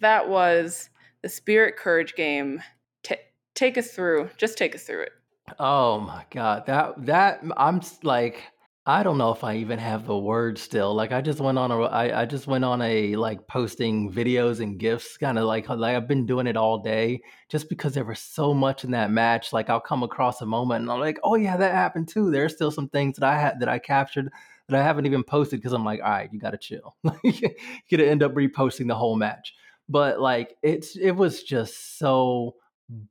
That was the Spirit Courage game. T- take us through. Just take us through it. Oh my God, that that I'm like, I don't know if I even have the word still. Like I just went on a, I, I just went on a like posting videos and gifs, kind of like, like I've been doing it all day, just because there was so much in that match. Like I'll come across a moment and I'm like, oh yeah, that happened too. There's still some things that I had that I captured that I haven't even posted because I'm like, all right, you got to chill. You're gonna end up reposting the whole match, but like it's it was just so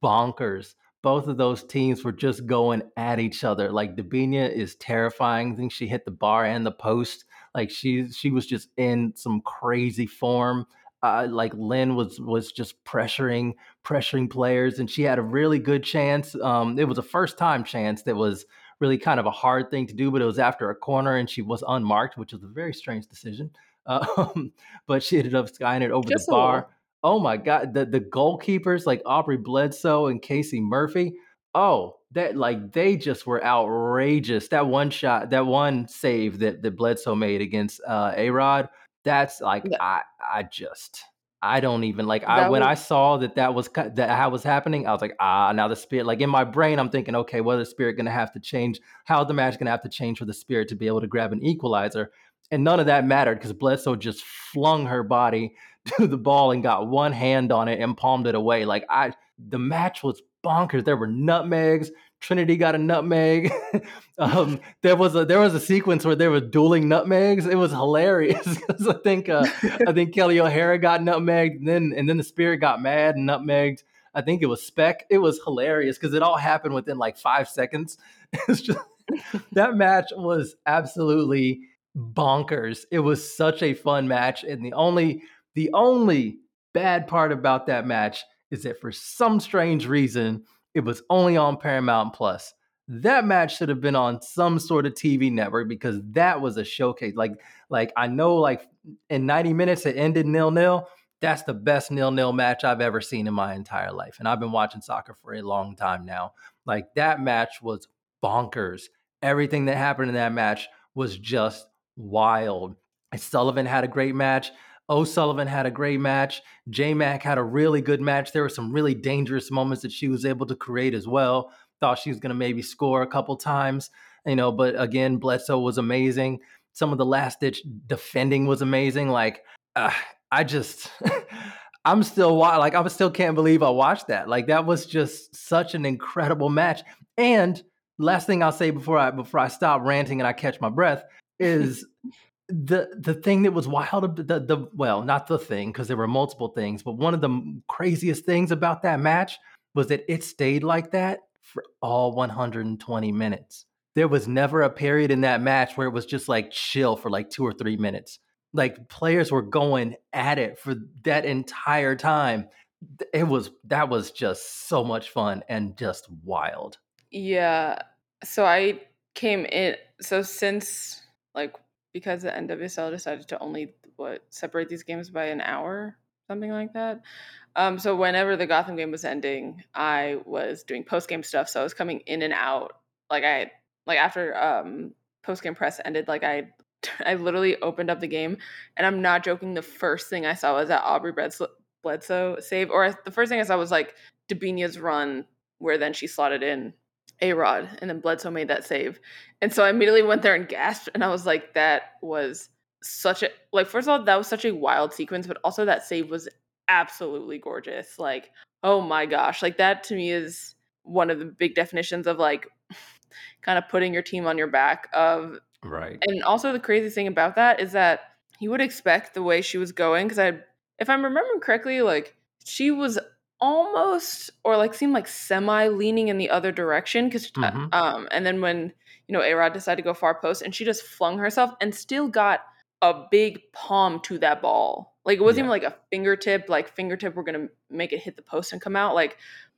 bonkers. Both of those teams were just going at each other. Like Debinha is terrifying. I think she hit the bar and the post. Like she she was just in some crazy form. Uh, like Lynn was was just pressuring pressuring players, and she had a really good chance. Um, it was a first time chance that was really kind of a hard thing to do, but it was after a corner and she was unmarked, which was a very strange decision. Um, but she ended up skying it over just the bar. Oh my God, the the goalkeepers like Aubrey Bledsoe and Casey Murphy, oh, that like they just were outrageous. That one shot, that one save that, that Bledsoe made against uh, A-Rod, that's like yeah. I I just I don't even like I that when was, I saw that that was that how was happening, I was like ah now the Spirit, like in my brain I'm thinking okay, what is the Spirit going to have to change? How the match going to have to change for the Spirit to be able to grab an equalizer? And none of that mattered because Bledsoe just flung her body to the ball and got one hand on it and palmed it away. Like I, the match was bonkers. There were nutmegs. Trinity got a nutmeg. um, there was a there was a sequence where they were dueling nutmegs. It was hilarious. I think uh, I think Kelly O'Hara got nutmegged. And then and then the Spirit got mad and nutmegged. I think it was Speck. It was hilarious because it all happened within like five seconds. It's just that match was absolutely bonkers. It was such a fun match, and the only the only bad part about that match is that for some strange reason it was only on Paramount Plus. That match should have been on some sort of T V network because that was a showcase. Like like I know like in ninety minutes it ended nil-nil. That's the best nil-nil match I've ever seen in my entire life, and I've been watching soccer for a long time now. Like that match was bonkers. Everything that happened in that match was just wild. Sullivan had a great match. O'Sullivan had a great match. J-Mac had a really good match. There were some really dangerous moments that she was able to create as well. Thought she was going to maybe score a couple times, you know, but again, Bledsoe was amazing. Some of the last ditch defending was amazing. Like, uh, I just, I'm still, like, I still can't believe I watched that. Like, that was just such an incredible match. And last thing I'll say before I, before I stop ranting and I catch my breath is the the thing that was wild, the, the well, not the thing, because there were multiple things, but one of the craziest things about that match was that it stayed like that for all one hundred twenty minutes. There was never a period in that match where it was just like chill for like two or three minutes. Like players were going at it for that entire time. It was, that was just so much fun and just wild. Yeah. So I came in, so since like, because the N W S L decided to only what separate these games by an hour, something like that. Um, so whenever the Gotham game was ending, I was doing post-game stuff. So I was coming in and out. Like I, like after um, post-game press ended, like I, I literally opened up the game, and I'm not joking. The first thing I saw was that Aubrey Bledsoe save, or the first thing I saw was like Debinha's run, where then she slotted in A-Rod, and then Bledsoe made that save. And so I immediately went there and gasped, and I was like, that was such a, like, first of all, that was such a wild sequence, but also that save was absolutely gorgeous. Like, oh my gosh. Like, that to me is one of the big definitions of, like, kind of putting your team on your back of. Right. And also the craziest thing about that is that you would expect the way she was going, because I, if I'm remembering correctly, like, she was almost, or like seemed like semi leaning in the other direction, because mm-hmm. um and then when, you know, A-Rod decided to go far post, and she just flung herself and still got a big palm to that ball. Like, it wasn't yeah. even like a fingertip like fingertip we're gonna make it hit the post and come out, like,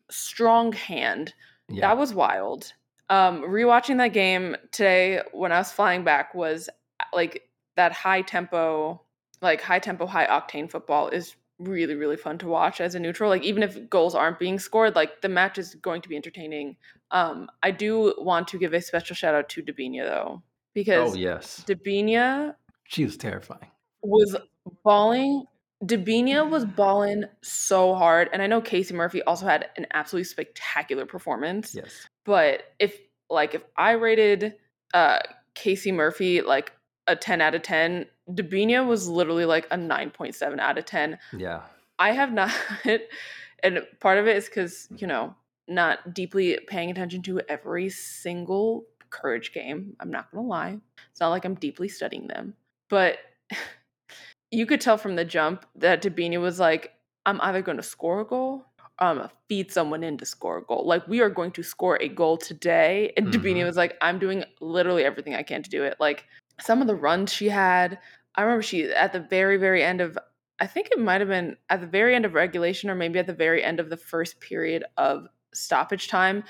strong hand. yeah. That was wild. Um rewatching that game today when I was flying back was like, that high tempo like high tempo high octane football is really, really fun to watch as a neutral. Like, even if goals aren't being scored, like, the match is going to be entertaining. Um, I do want to give a special shout out to Debinha, though, because oh, yes. Debinha, she was terrifying. Was balling. Debinha was balling so hard, and I know Casey Murphy also had an absolutely spectacular performance. Yes, but if like if I rated uh Casey Murphy, like a ten out of ten. Debinha was literally like a nine point seven out of ten. Yeah. I have not, and part of it is because, you know, not deeply paying attention to every single Courage game. I'm not going to lie. It's not like I'm deeply studying them. But you could tell from the jump that Debinha was like, I'm either going to score a goal or I'm going to feed someone in to score a goal. Like, we are going to score a goal today. And mm-hmm. Debinha was like, I'm doing literally everything I can to do it. Like, some of the runs she had, I remember she, at the very, very end of, I think it might have been at the very end of regulation or maybe at the very end of the first period of stoppage time,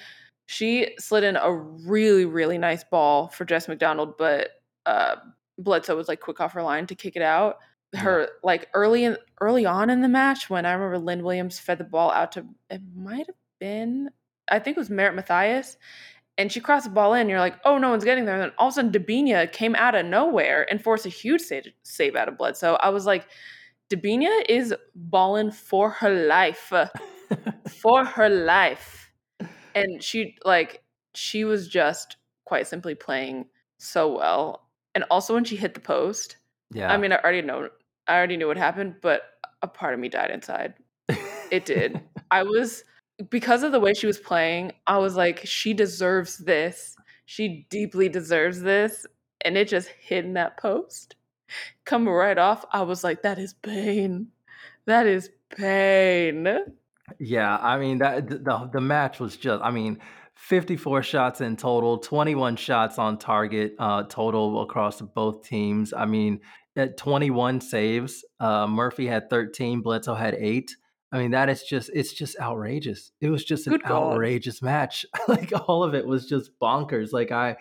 she slid in a really, really nice ball for Jess McDonald, but uh, Bledsoe was like quick off her line to kick it out. Her like early in, early on in the match when I remember Lynn Williams fed the ball out to, it might have been, I think it was Merritt Mathias, and she crossed the ball in. You're like, oh, no one's getting there. And then all of a sudden Debinha came out of nowhere and forced a huge save, save out of Bledsoe. I was like, Debinha is balling for her life, for her life. And she like she was just quite simply playing so well. And also when she hit the post, yeah. I mean, I already know, I already knew what happened, but a part of me died inside. It did. I was, because of the way she was playing, I was like, she deserves this. She deeply deserves this. And it just hit in that post. Come right off. I was like, that is pain. That is pain. Yeah, I mean, that the the match was just, I mean, fifty-four shots in total, twenty-one shots on target uh, total across both teams. I mean, at twenty-one saves, uh, Murphy had thirteen, Bledsoe had eight. I mean, that is just, it's just outrageous. It was just an Good outrageous God. match. Like, all of it was just bonkers. Like, I,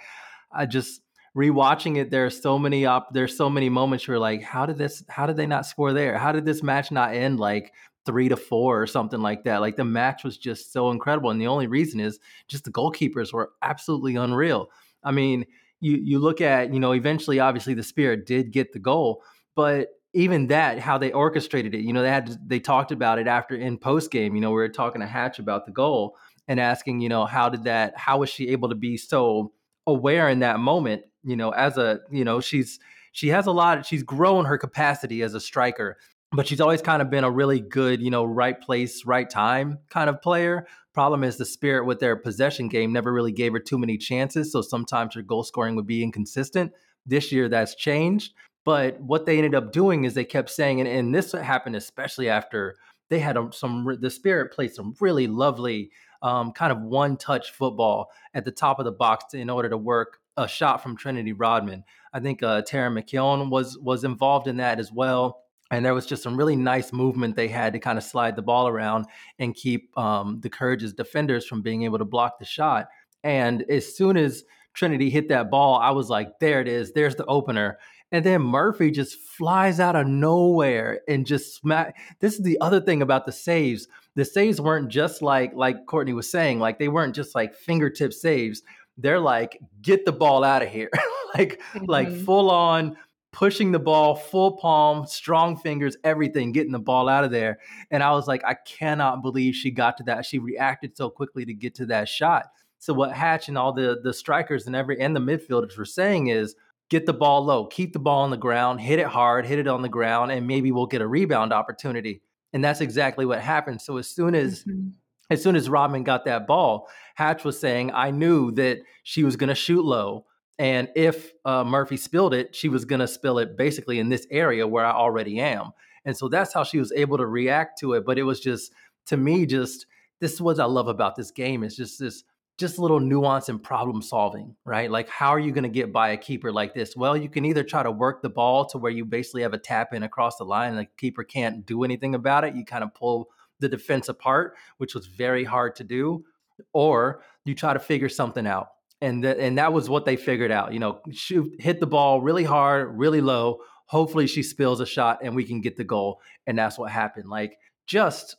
I just... Rewatching it, there are so many op- there's so many moments where like, how did this? How did they not score there? How did this match not end like three to four or something like that? Like, the match was just so incredible, and the only reason is just the goalkeepers were absolutely unreal. I mean, you you look at, you know, eventually obviously the Spirit did get the goal, but even that, how they orchestrated it, you know, they had to, they talked about it after in post game. You know, we were talking to Hatch about the goal and asking, you know, how did that? How was she able to be so aware in that moment? You know, as a, you know, she's, she has a lot, of, she's grown her capacity as a striker, but she's always kind of been a really good, you know, right place, right time kind of player. Problem is the Spirit with their possession game never really gave her too many chances. So sometimes her goal scoring would be inconsistent. This year that's changed. But what they ended up doing is they kept saying, and, and this happened especially after they had a, some, the Spirit played some really lovely um, kind of one touch football at the top of the box to, in order to work a shot from Trinity Rodman. I think uh, Tara McKeown was was involved in that as well. And there was just some really nice movement they had to kind of slide the ball around and keep um, the Courage's defenders from being able to block the shot. And as soon as Trinity hit that ball, I was like, there it is. There's the opener. And then Murphy just flies out of nowhere and just smack. This is the other thing about the saves. The saves weren't just like, like Courtney was saying, like they weren't just like fingertip saves. They're like, get the ball out of here. Like, mm-hmm. like full on pushing the ball, full palm, strong fingers, everything, getting the ball out of there. And I was like, I cannot believe she got to that. She reacted so quickly to get to that shot. So what Hatch and all the, the strikers and every, and the midfielders were saying is get the ball low, keep the ball on the ground, hit it hard, hit it on the ground, and maybe we'll get a rebound opportunity. And that's exactly what happened. So as soon as, mm-hmm. As soon as Rodman got that ball, Hatch was saying, I knew that she was going to shoot low. And if uh, Murphy spilled it, she was going to spill it basically in this area where I already am. And so that's how she was able to react to it. But it was just, to me, just this is what I love about this game. It's just this just little nuance and problem solving, right? Like, how are you going to get by a keeper like this? Well, you can either try to work the ball to where you basically have a tap in across the line and the keeper can't do anything about it. You kind of pull the defense apart, which was very hard to do, or you try to figure something out. And, th- and that was what they figured out. You know, shoot, hit the ball really hard, really low. Hopefully she spills a shot and we can get the goal. And that's what happened. Like, just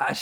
uh,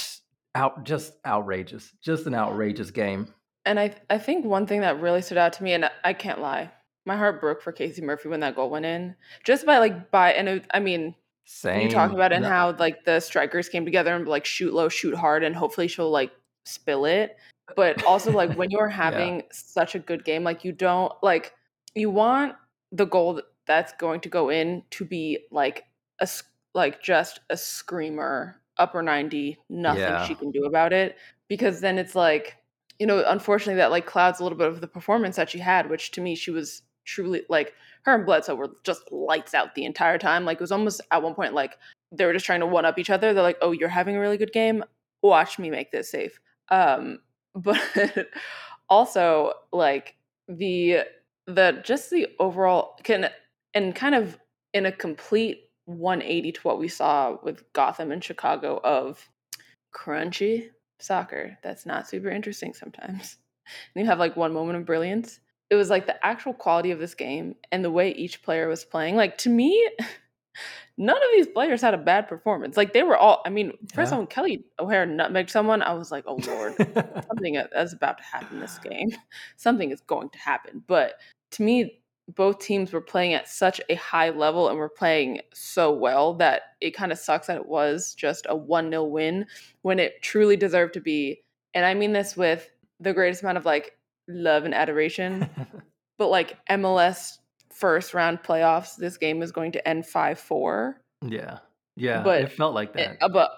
out, just outrageous, just an outrageous game. And I, I think one thing that really stood out to me, and I, I can't lie, my heart broke for Casey Murphy when that goal went in. Just by like, by, and it, I mean... Same. You talk about it and no. how like the strikers came together and like shoot low, shoot hard, and hopefully she'll like spill it. But also like when you're having yeah. such a good game, like you don't like you want the goal that's going to go in to be like a like just a screamer, upper ninety, nothing yeah. she can do about it, because then it's like, you know, unfortunately that like clouds a little bit of the performance that she had, which to me she was truly like, her and Bledsoe were just lights out the entire time. Like it was almost at one point like they were just trying to one up each other. They're like, oh, you're having a really good game, watch me make this save. Um, but also like the the just the overall can and kind of in a complete one eighty to what we saw with Gotham and Chicago of crunchy soccer that's not super interesting sometimes, and you have like one moment of brilliance. It was like the actual quality of this game and the way each player was playing. Like to me, none of these players had a bad performance. Like they were all, I mean, first yeah. when Kelly O'Hara nutmegged someone, I was like, oh Lord, something is about to happen this game. Something is going to happen. But to me, both teams were playing at such a high level and were playing so well that it kind of sucks that it was just a one nil win when it truly deserved to be. And I mean this with the greatest amount of like, love and adoration, but like M L S first round playoffs, this game is going to end five four. Yeah, yeah, but it felt like that. It, but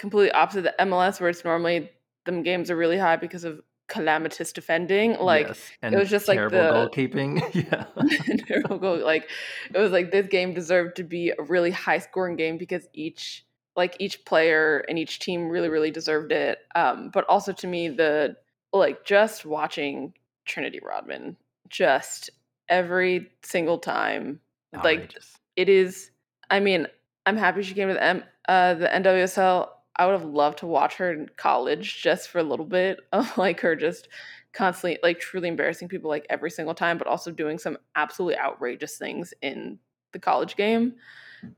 completely opposite the M L S, where it's normally them games are really high because of calamitous defending. Like yes. and it was just terrible like the goalkeeping. Yeah, terrible goal. Like it was like this game deserved to be a really high scoring game because each like each player and each team really really deserved it. Um, but also to me the like just watching Trinity Rodman just every single time. Outrageous. Like it is, I mean, I'm happy she came to the M, uh, the N W S L. I would have loved to watch her in college just for a little bit of like her just constantly like truly embarrassing people like every single time, but also doing some absolutely outrageous things in the college game.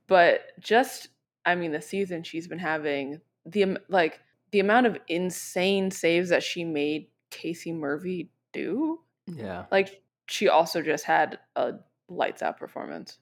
But just, I mean, the season she's been having, the like, the amount of insane saves that she made Casey Murphy do. Yeah. Like she also just had a lights out performance.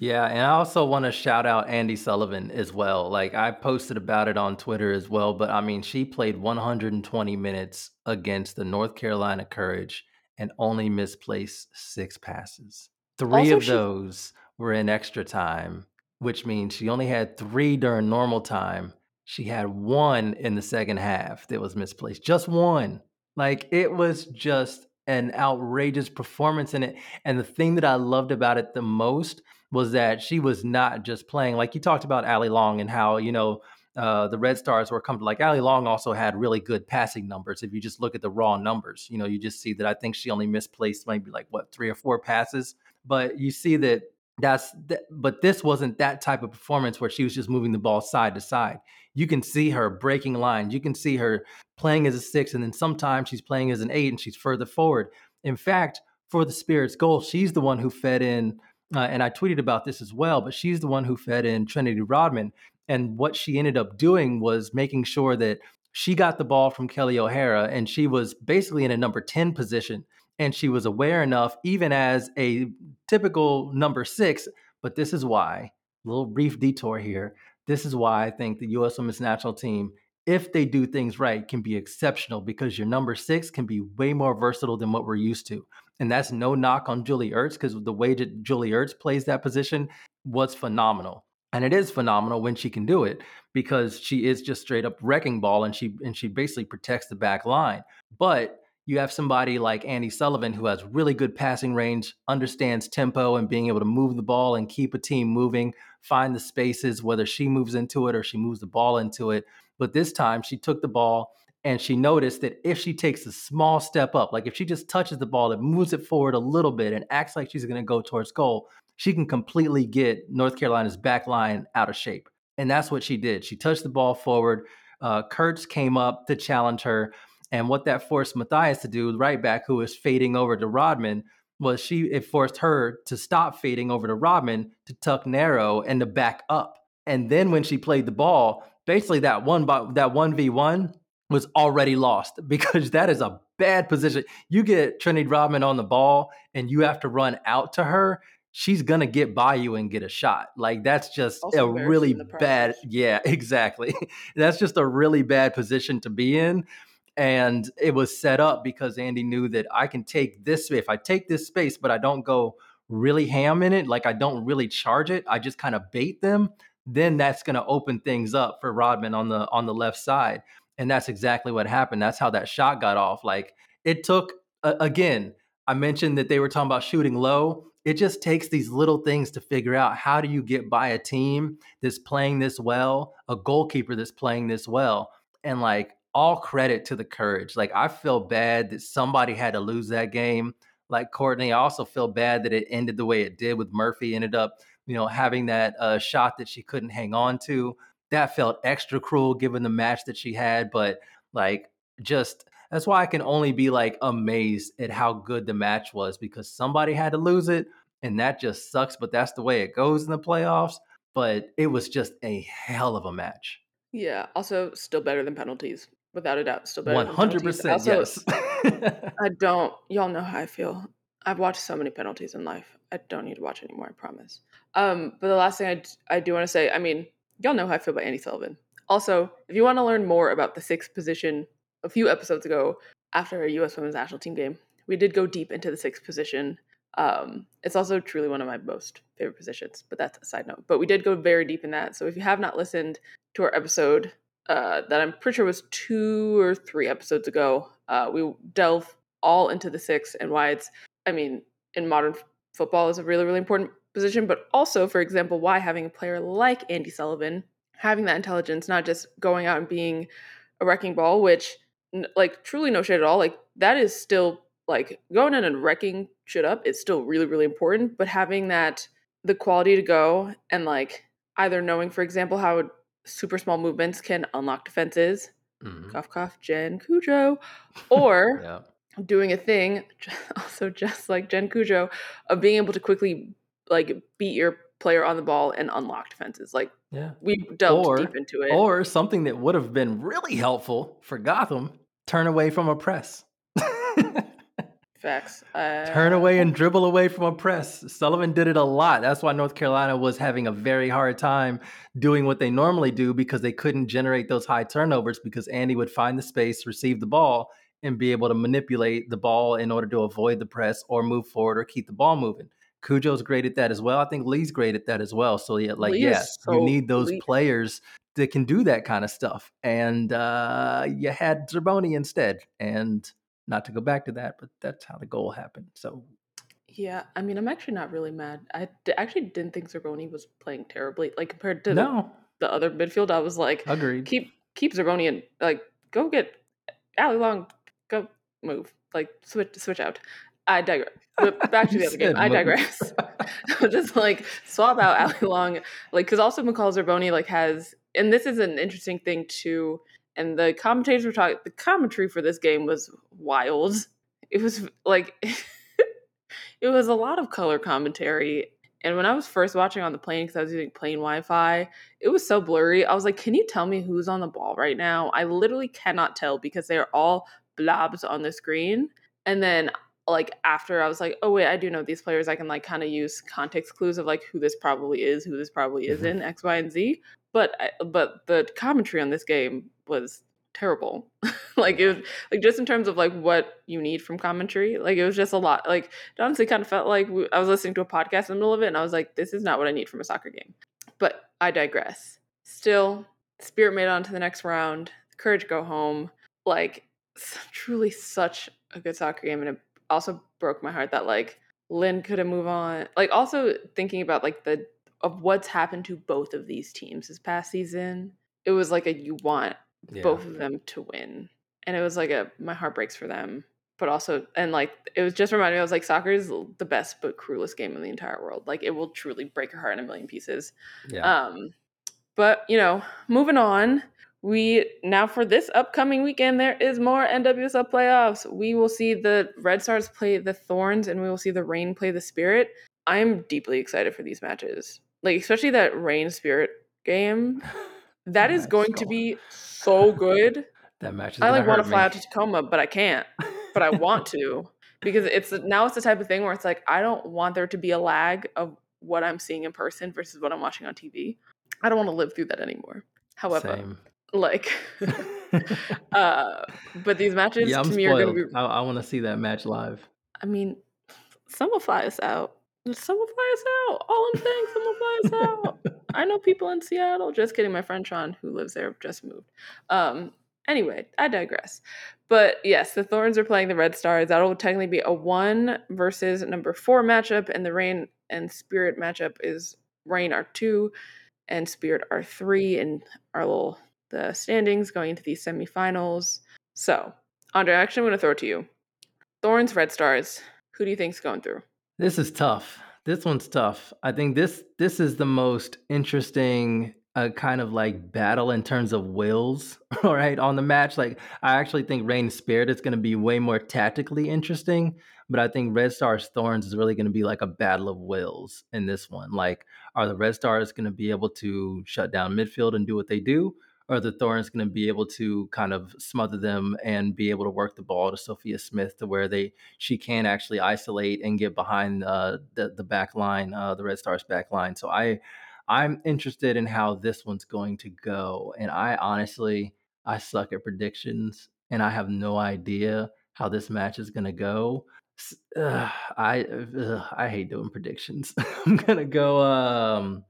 Yeah. And I also want to shout out Andy Sullivan as well. Like I posted about it on Twitter as well, but I mean, she played one hundred twenty minutes against the North Carolina Courage and only misplaced six passes. Three also, of she- those were in extra time, which means she only had three during normal time. She had one in the second half that was misplaced. Just one. Like, it was just an outrageous performance in it. And the thing that I loved about it the most was that she was not just playing. Like, you talked about Allie Long and how, you know, uh, the Red Stars were coming. Like, Allie Long also had really good passing numbers. If you just look at the raw numbers, you know, you just see that I think she only misplaced maybe, like, what, three or four passes. But you see that that's th- – but this wasn't that type of performance where she was just moving the ball side to side. You can see her breaking lines. You can see her playing as a six, and then sometimes she's playing as an eight, and she's further forward. In fact, for the Spirit's goal, she's the one who fed in, uh, and I tweeted about this as well, but she's the one who fed in Trinity Rodman. And what she ended up doing was making sure that she got the ball from Kelly O'Hara, and she was basically in a number ten position, and she was aware enough, even as a typical number six, but this is why, little brief detour here, this is why I think the U S Women's National Team, if they do things right, can be exceptional, because your number six can be way more versatile than what we're used to. And that's no knock on Julie Ertz, because the way that Julie Ertz plays that position was phenomenal. And it is phenomenal when she can do it, because she is just straight up wrecking ball, and she and she basically protects the back line. But you have somebody like Andy Sullivan, who has really good passing range, understands tempo and being able to move the ball and keep a team moving, find the spaces, whether she moves into it or she moves the ball into it. But this time she took the ball and she noticed that if she takes a small step up, like if she just touches the ball and moves it forward a little bit and acts like she's going to go towards goal, she can completely get North Carolina's back line out of shape. And that's what she did. She touched the ball forward. Uh, Kurtz came up to challenge her. And what that forced Matthias to do, right back, who was fading over to Rodman, was she it forced her to stop fading over to Rodman, to tuck narrow and to back up. And then when she played the ball, basically that one that one v one was already lost, because that is a bad position. You get Trinity Rodman on the ball and you have to run out to her, she's going to get by you and get a shot. Like that's just also a really bad. Yeah, exactly. That's just a really bad position to be in. And it was set up because Andy knew that I can take this, if I take this space, but I don't go really ham in it, like I don't really charge it, I just kind of bait them, then that's going to open things up for Rodman on the on the left side. And that's exactly what happened. That's how that shot got off. Like it took, uh, again, I mentioned that they were talking about shooting low. It just takes these little things to figure out how do you get by a team that's playing this well, a goalkeeper that's playing this well. And like all credit to the Courage. Like I feel bad that somebody had to lose that game. Like Courtney, I also feel bad that it ended the way it did with Murphy, ended up, you know, having that uh, shot that she couldn't hang on to. That felt extra cruel given the match that she had. But like, just that's why I can only be like amazed at how good the match was, because somebody had to lose it. And that just sucks. But that's the way it goes in the playoffs. But it was just a hell of a match. Yeah. Also, still better than penalties. Without a doubt, still better. One hundred percent, yes. I don't. Y'all know how I feel. I've watched so many penalties in life. I don't need to watch anymore. I promise. Um, but the last thing I I do want to say. I mean, y'all know how I feel about Andy Sullivan. Also, if you want to learn more about the sixth position, a few episodes ago, after our U S Women's National Team game, we did go deep into the sixth position. Um, it's also truly one of my most favorite positions. But that's a side note. But we did go very deep in that. So if you have not listened to our episode. Uh, that I'm pretty sure was two or three episodes ago. Uh, we delve all into the six and why it's, I mean, in modern f- football is a really, really important position, but also, for example, why having a player like Andy Sullivan, having that intelligence, not just going out and being a wrecking ball, which, n- like, truly no shit at all. Like, that is still, like, going in and wrecking shit up is still really, really important, but having that, the quality to go and, like, either knowing, for example, how it super small movements can unlock defenses. Mm-hmm. Cough, cough, Jen Cudjoe. Or yeah. doing a thing, also just like Jen Cudjoe, of being able to quickly like beat your player on the ball and unlock defenses. Like yeah. we delved or, deep into it. Or something that would have been really helpful for Gotham, turn away from a press. Facts. Uh, turn away and dribble away from a press. Sullivan did it a lot. That's why North Carolina was having a very hard time doing what they normally do, because they couldn't generate those high turnovers, because Andy would find the space, receive the ball, and be able to manipulate the ball in order to avoid the press or move forward or keep the ball moving. Cujo's great at that as well. I think Lee's great at that as well. So yeah, like Lee yes, so you need those Lee. players that can do that kind of stuff. And uh, you had Zerboni instead, and not to go back to that, but that's how the goal happened. So, yeah, I mean, I'm actually not really mad. I d- actually didn't think Zerboni was playing terribly, like compared to no. the, the other midfield. I was like, agreed. Keep keep Zerboni and like go get Allie Long. Go move, like switch switch out. I digress. But back to the other game. I digress. Just like swap out Allie Long, like because also McCall Zerboni like has, and this is an interesting thing too. And the commentators were talking, the commentary for this game was wild. It was like, it was a lot of color commentary. And when I was first watching on the plane, because I was using plane Wi-Fi, it was so blurry. I was like, can you tell me who's on the ball right now? I literally cannot tell because they are all blobs on the screen. And then like after I was like, oh wait, I do know these players. I can like kind of use context clues of like who this probably is, who this probably isn't, X, Y, and Z. But but the commentary on this game was terrible. Like it was like just in terms of like what you need from commentary. Like it was just a lot. Like it honestly kind of felt like we, I was listening to a podcast in the middle of it, and I was like, this is not what I need from a soccer game. But I digress. Still, Spirit made it on to the next round. Courage go home. Like truly such a good soccer game, and it also broke my heart that like Lynn couldn't move on. Like also thinking about like the of what's happened to both of these teams this past season. It was like a you want yeah. both of them to win. And it was like a my heart breaks for them. But also, and like, it was just reminding me, I was like, soccer is the best but cruelest game in the entire world. Like, it will truly break your heart in a million pieces. Yeah. Um, but, you know, moving on. We now for this upcoming weekend, there is more N W S L playoffs. We will see the Red Stars play the Thorns, and we will see the Rain play the Spirit. I'm deeply excited for these matches. Like, especially that Rain Spirit game. That, that is going so... to be so good. That match is I like want to fly me. out to Tacoma, but I can't. But I want to, because it's now it's the type of thing where it's like I don't want there to be a lag of what I'm seeing in person versus what I'm watching on T V. I don't want to live through that anymore. However, Same. Like, uh, but these matches yeah, to me spoiled. are going to be. I, I want to see that match live. I mean, some will fly us out. Some will fly us out. All I'm saying, some will fly us out. I know people in Seattle. Just kidding. My friend Sean, who lives there, just moved. Um, anyway, I digress. But yes, the Thorns are playing the Red Stars. That'll technically be a one versus number four matchup, and the Rain and Spirit matchup is Rain are two and Spirit are three, and our little the standings going into these semifinals. So, Andre, actually, I'm going to throw it to you. Thorns, Red Stars. Who do you think's going through? This is tough. This one's tough. I think this this is the most interesting uh, kind of like battle in terms of wills, all right, on the match. Like, I actually think Rain Spirit is going to be way more tactically interesting, but I think Red Stars Thorns is really going to be like a battle of wills in this one. Like, are the Red Stars going to be able to shut down midfield and do what they do? Or are the Thorns going to be able to kind of smother them and be able to work the ball to Sophia Smith to where they she can actually isolate and get behind uh, the the back line, uh, the Red Stars back line? So I, I'm interested in how this one's going to go. And I honestly, I suck at predictions, and I have no idea how this match is going to go. Uh, I uh, I hate doing predictions. I'm going to go... Um,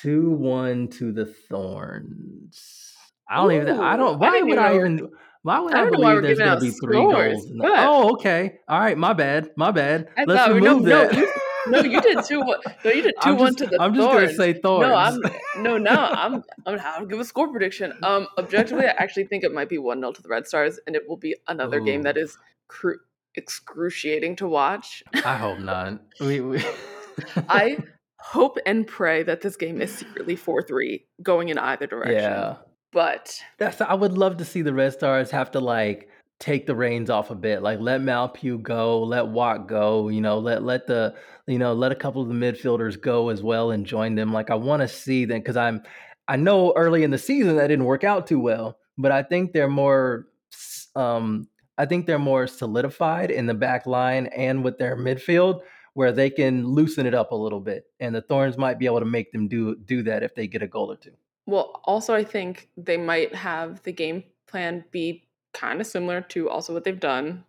two one to the Thorns. I don't Ooh, even. I don't. Why I would I even? Know. Why would I, I believe there's going to be three scores. goals? In the, oh, okay. All right. My bad. My bad. I Let's thought, remove no, that. No you, no, you did two. One, no, you did two just, one to the. I'm Thorns. just going to say Thorns. No, I'm, no, no. I'm. I'm. I'll give a score prediction. Um, objectively, I actually think it might be one nil to the Red Stars, and it will be another Ooh. game that is cru- excruciating to watch. I hope not. We. we I. Hope and pray that this game is secretly four three going in either direction. Yeah. But that's I would love to see the Red Stars have to like take the reins off a bit. Like let Mal Pugh go, let Watt go, you know, let let the you know, let a couple of the midfielders go as well and join them. Like I want to see them because I'm I know early in the season that didn't work out too well, but I think they're more um I think they're more solidified in the back line and with their midfield, where they can loosen it up a little bit. And the Thorns might be able to make them do do that if they get a goal or two. Well, also, I think they might have the game plan be kind of similar to also what they've done,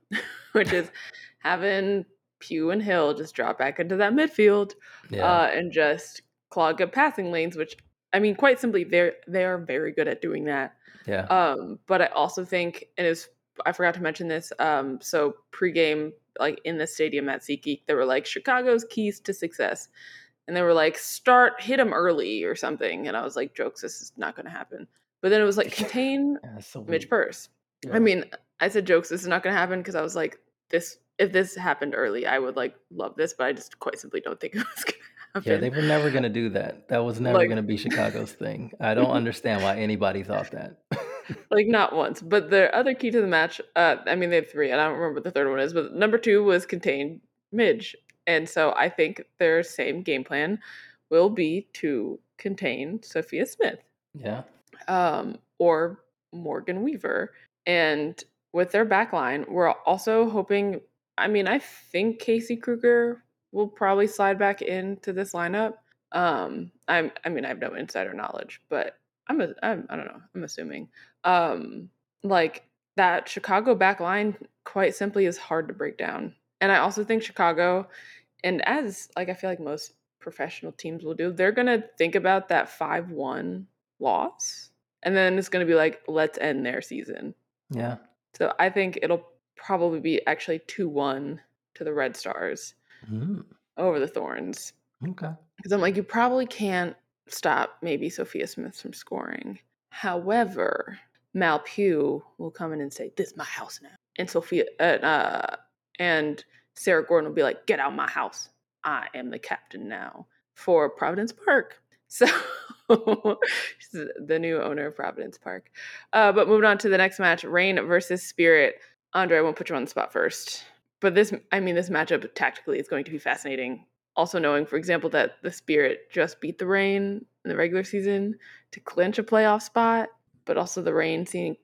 which is having Pugh and Hill just drop back into that midfield yeah. uh, and just clog up passing lanes, which, I mean, quite simply, they're, they are very good at doing that. Yeah. Um, but I also think, and it was, I forgot to mention this, um, so pregame, like in the stadium at SeatGeek, they were like Chicago's keys to success, and they were like start hit them early or something. And I was like, jokes, this is not going to happen. But then it was like contain yeah, so Midge Purce. Yeah. I mean, I said jokes, this is not going to happen because I was like, this if this happened early, I would like love this, but I just quite simply don't think it was going to happen. Yeah, they were never going to do that. That was never like, going to be Chicago's thing. I don't understand why anybody thought that. Like, not once. But the other key to the match, uh, I mean, they have three. And I don't remember what the third one is. But number two was contain Midge. And so I think their same game plan will be to contain Sophia Smith. Yeah. Um, or Morgan Weaver. And with their back line, we're also hoping, I mean, I think Casey Kruger will probably slide back into this lineup. Um, I'm, I mean, I have no insider knowledge, but I'm, a, I'm I don't know. I'm assuming. Um, like that Chicago back line quite simply is hard to break down. And I also think Chicago, and as like I feel like most professional teams will do, they're going to think about that five one loss. And then it's going to be like, let's end their season. Yeah. So I think it'll probably be actually two one to the Red Stars mm. over the Thorns. Okay. Because I'm like, you probably can't stop maybe Sophia Smith from scoring. However, Mal Pugh will come in and say, "This is my house now," and Sophia uh, uh, and Sarah Gordon will be like, "Get out my house! I am the captain now for Providence Park." So she's the new owner of Providence Park. Uh, but moving on to the next match, Rain versus Spirit. Andre, I won't put you on the spot first, but this, I mean, this matchup tactically is going to be fascinating. Also knowing, for example, that the Spirit just beat the Rain in the regular season to clinch a playoff spot, but also the Rain seemed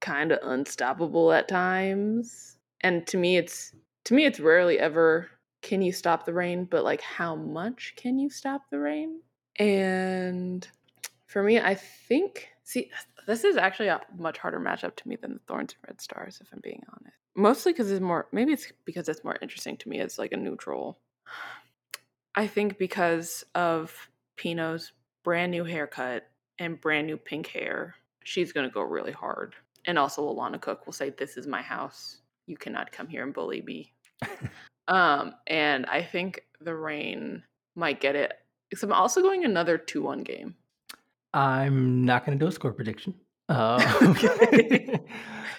kind of unstoppable at times. And to me, it's to me, it's rarely ever can you stop the Rain, but like how much can you stop the Rain? And for me, I think See, this is actually a much harder matchup to me than the Thorns and Red Stars, if I'm being honest. Mostly because it's more, maybe it's because it's more interesting to me as like a neutral. I think because of Pino's brand new haircut and brand new pink hair, she's going to go really hard. And also Alana Cook will say, this is my house. You cannot come here and bully me. um, and I think the rain might get it. So I'm also going another two one game. I'm not going to do a score prediction. Uh, okay.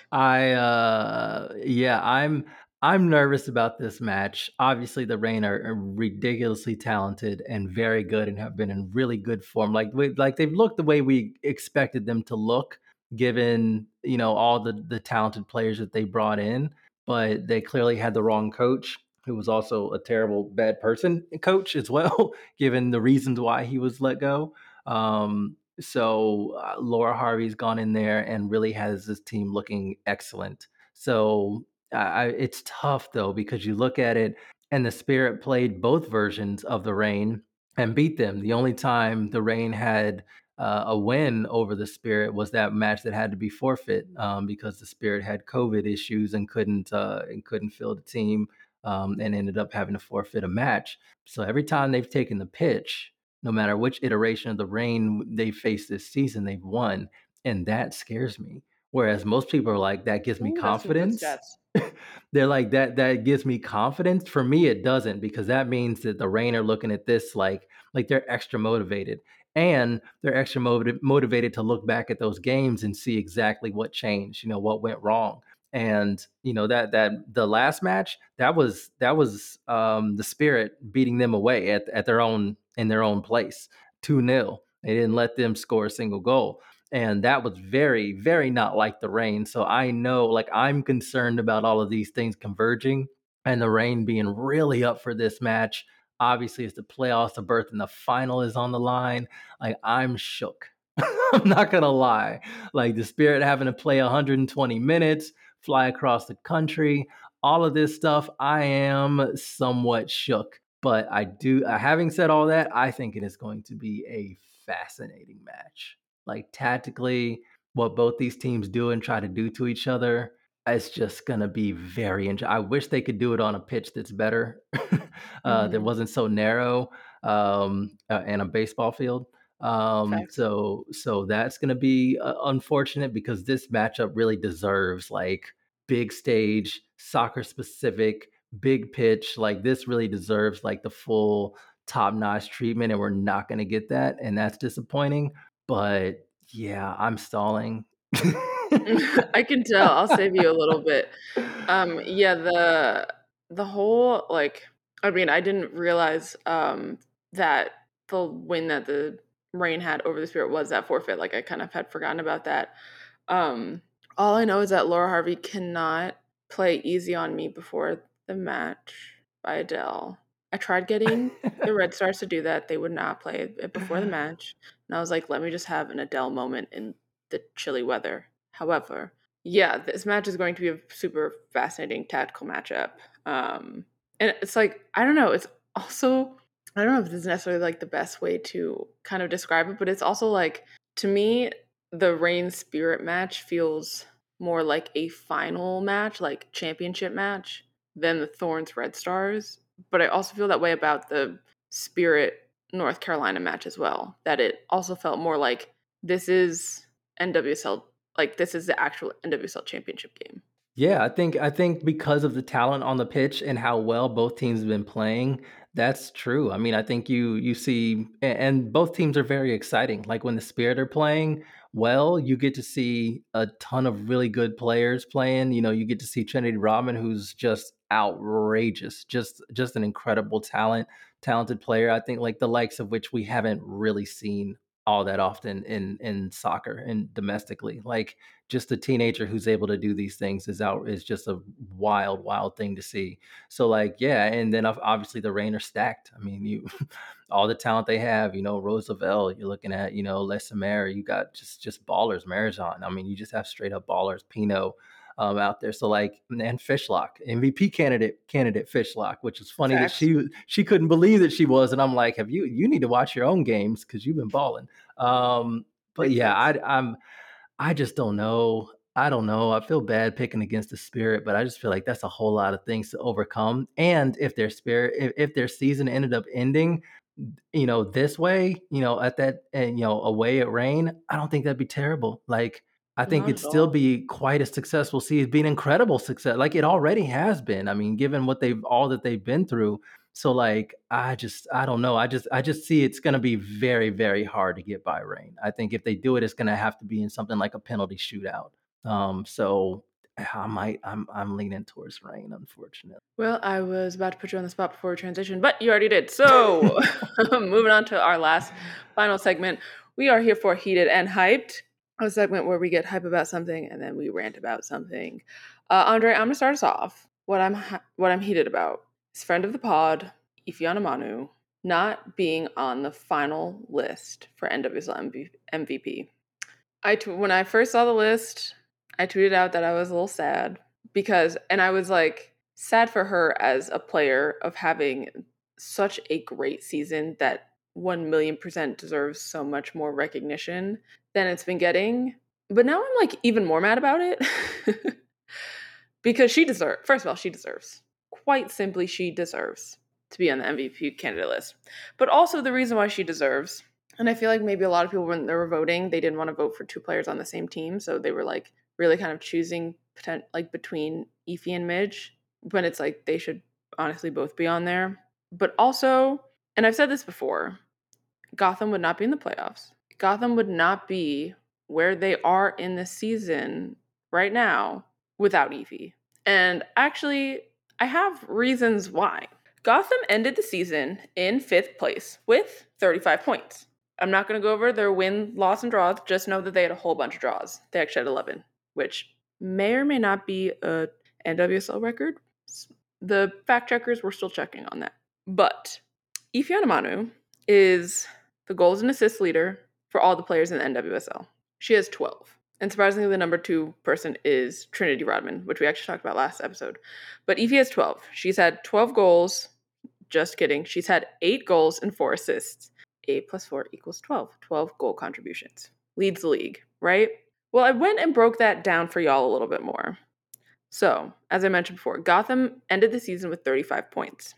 I, uh, yeah, I'm, I'm nervous about this match. Obviously, the Reign are, are ridiculously talented and very good and have been in really good form. Like, we, like they've looked the way we expected them to look, given, you know, all the, the talented players that they brought in, but they clearly had the wrong coach, who was also a terrible, bad person coach as well, given the reasons why he was let go. Um, so uh, Laura Harvey's gone in there and really has this team looking excellent. So uh, I, it's tough, though, because you look at it and the Spirit played both versions of the Reign and beat them. The only time the Reign had uh, a win over the Spirit was that match that had to be forfeit um, because the Spirit had COVID issues and couldn't uh, and couldn't field the team um, and ended up having to forfeit a match. So every time they've taken the pitch, no matter which iteration of the Reign they face this season, they've won. And that scares me. Whereas most people are like, that gives me Ooh, confidence. They're like, that that gives me confidence. For me, it doesn't, because that means that the Reign are looking at this like, like they're extra motivated. And they're extra motiv- motivated to look back at those games and see exactly what changed, you know, what went wrong. And, you know, that that the last match, that was that was um, the Spirit beating them away at, at their own in their own place, two nil. They didn't let them score a single goal. And that was very, very not like the Reign. So I know, like, I'm concerned about all of these things converging and the Reign being really up for this match. Obviously, it's the playoffs, the berth, and the final is on the line. Like, I'm shook. I'm not going to lie. Like, the Spirit having to play one hundred twenty minutes, fly across the country, all of this stuff, I am somewhat shook. But I do, uh, having said all that, I think it is going to be a fascinating match. Like, tactically, what both these teams do and try to do to each other, it's just going to be very interesting. I wish they could do it on a pitch that's better, uh, mm-hmm. that wasn't so narrow, um, uh, and a baseball field. Um, okay. So so that's going to be uh, unfortunate, because this matchup really deserves, like, big stage, soccer-specific, big pitch. Like, this really deserves, like, the full top-notch treatment, and we're not going to get that, and that's disappointing. But yeah, I'm stalling. I can tell. I'll save you a little bit. Um yeah, the the whole, like, I mean, I didn't realize um that the win that the Reign had over the Spirit was that forfeit. Like, I kind of had forgotten about that. Um all I know is that Laura Harvey cannot play Easy on Me Before the Match by Adele. I tried getting the Red Stars to do that. They would not play it before the match. And I was like, let me just have an Adele moment in the chilly weather. However, yeah, this match is going to be a super fascinating tactical matchup. Um, and it's like, I don't know. It's also, I don't know if this is necessarily like the best way to kind of describe it, but it's also like, to me, the Reign Spirit match feels more like a final match, like championship match, than the Thorns Red Stars. But I also feel that way about the Spirit North Carolina match as well, that it also felt more like this is N W S L, like this is the actual N W S L championship game. Yeah, I think I think because of the talent on the pitch and how well both teams have been playing, that's true. I mean, I think you you see, and both teams are very exciting. Like, when the Spirit are playing well, you get to see a ton of really good players playing. You know, you get to see Trinity Rodman, who's just outrageous, just just an incredible talent, talented player. I think, like, the likes of which we haven't really seen all that often in, in soccer and domestically. Like, just a teenager who's able to do these things is out is just a wild, wild thing to see. So, like, yeah. And then obviously the Reign are stacked. I mean, you, all the talent they have, you know, Roosevelt, you're looking at, you know, Les Amer, you got just, just ballers, Marijan. I mean, you just have straight up ballers, Pino um, out there. So, like, and Fishlock, M V P candidate, candidate Fishlock, which is funny Facts. that she, she couldn't believe that she was. And I'm like, have you, you need to watch your own games, 'cause you've been balling. Um, But yeah, I, I'm, I just don't know. I don't know. I feel bad picking against the Spirit, but I just feel like that's a whole lot of things to overcome. And if their Spirit, if, if their season ended up ending, you know, this way, you know, at that, and, you know, away at Rain, I don't think that'd be terrible. Like, I think Not it'd still all. be quite a successful season, be an incredible success. Like it already has been. I mean, given what they've, all that they've been through. So like, I just, I don't know. I just, I just see it's going to be very, very hard to get by Rain. I think if they do it, it's going to have to be in something like a penalty shootout. Um, so I might, I'm, I'm leaning towards Rain, unfortunately. Well, I was about to put you on the spot before we transition, but you already did. So moving on to our last final segment, we are here for Heated and Hyped. A segment where we get hype about something and then we rant about something. Uh, Andre, I'm gonna start us off. What I'm what I'm heated about is friend of the pod, Ifeanyi Manu, not being on the final list for N W S L M V P. I t- when I first saw the list, I tweeted out that I was a little sad because, and I was like sad for her as a player of having such a great season that one million percent deserves so much more recognition than it's been getting. But now I'm like even more mad about it because she deserves, first of all, she deserves, quite simply, she deserves to be on the M V P candidate list. But also the reason why she deserves, and I feel like maybe a lot of people when they were voting, they didn't want to vote for two players on the same team. So they were like really kind of choosing potent, like between Ify and Midge when it's like they should honestly both be on there. But also, and I've said this before, Gotham would not be in the playoffs. Gotham would not be where they are in this season right now without Ify. And actually, I have reasons why. Gotham ended the season in fifth place with thirty-five points. I'm not going to go over their win, loss, and draws. Just know that they had a whole bunch of draws. They actually had eleven, which may or may not be a N W S L record. The fact checkers were still checking on that. But Ifeanyi Manu is the goals and assists leader for all the players in the N W S L. She has twelve. And surprisingly, the number two person is Trinity Rodman, which we actually talked about last episode. But Ify has twelve. She's had twelve goals. Just kidding. She's had eight goals and four assists. Eight plus four equals twelve. twelve goal contributions. Leads the league, right? Well, I went and broke that down for y'all a little bit more. So, as I mentioned before, Gotham ended the season with thirty-five points.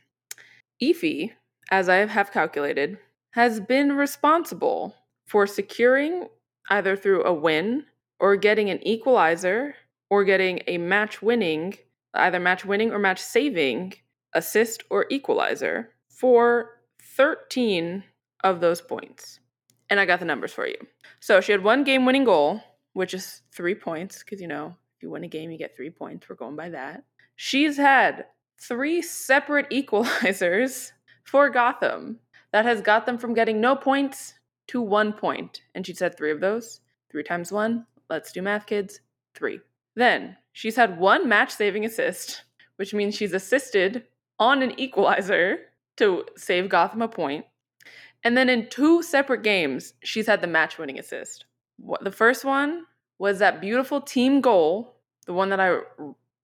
Ify, as I have calculated, has been responsible for securing either through a win or getting an equalizer or getting a match-winning, either match-winning or match-saving assist or equalizer for thirteen of those points. And I got the numbers for you. So she had one game-winning goal, which is three points, because, you know, if you win a game, you get three points. We're going by that. She's had three separate equalizers for Gotham that has got them from getting no points to one point. And she's had three of those. Three times one. Let's do math, kids. Three. Then she's had one match-saving assist, which means she's assisted on an equalizer to save Gotham a point. And then in two separate games, she's had the match-winning assist. The first one was that beautiful team goal, the one that I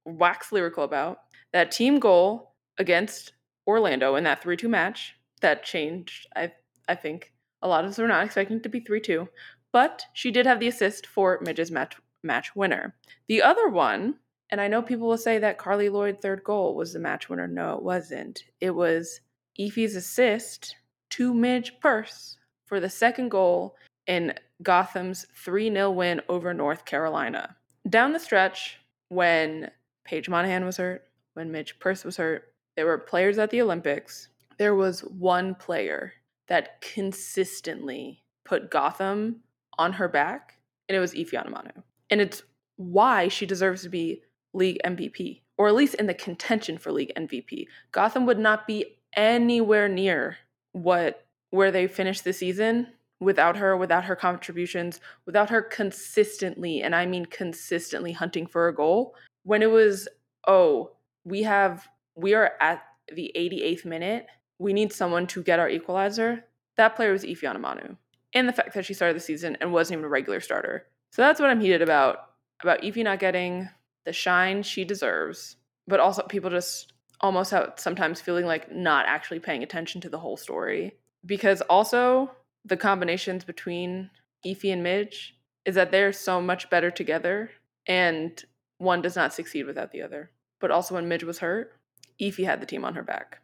wax lyrical about, that team goal against Orlando in that three two match that changed. I I think a lot of us were not expecting it to be three two, but she did have the assist for Midge's match match winner. The other one, and I know people will say that Carly Lloyd's third goal was the match winner. No, it wasn't. It was Ify's assist to Midge Purce for the second goal in Gotham's three nil win over North Carolina. Down the stretch, when Paige Monahan was hurt, when Midge Purce was hurt, there were players at the Olympics. There was one player that consistently put Gotham on her back, and it was Ifeanyi Manu. And it's why she deserves to be league M V P, or at least in the contention for league M V P. Gotham would not be anywhere near what where they finished the season without her, without her contributions, without her consistently, and I mean consistently hunting for a goal. When it was, oh, we have... we are at the eighty-eighth minute. We need someone to get our equalizer. That player was Ifeanyi Manu. And the fact that she started the season and wasn't even a regular starter. So that's what I'm heated about. About Ify not getting the shine she deserves. But also people just almost out sometimes feeling like not actually paying attention to the whole story. Because also the combinations between Efi and Midge is that they're so much better together, and one does not succeed without the other. But also when Midge was hurt, Efi had the team on her back.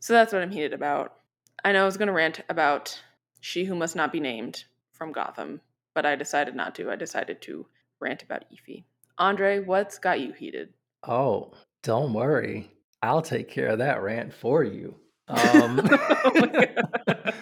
So that's what I'm heated about. I know I was going to rant about She Who Must Not Be Named from Gotham, but I decided not to. I decided to rant about Efi. Andre, what's got you heated? Oh, don't worry. I'll take care of that rant for you. Um, oh my God.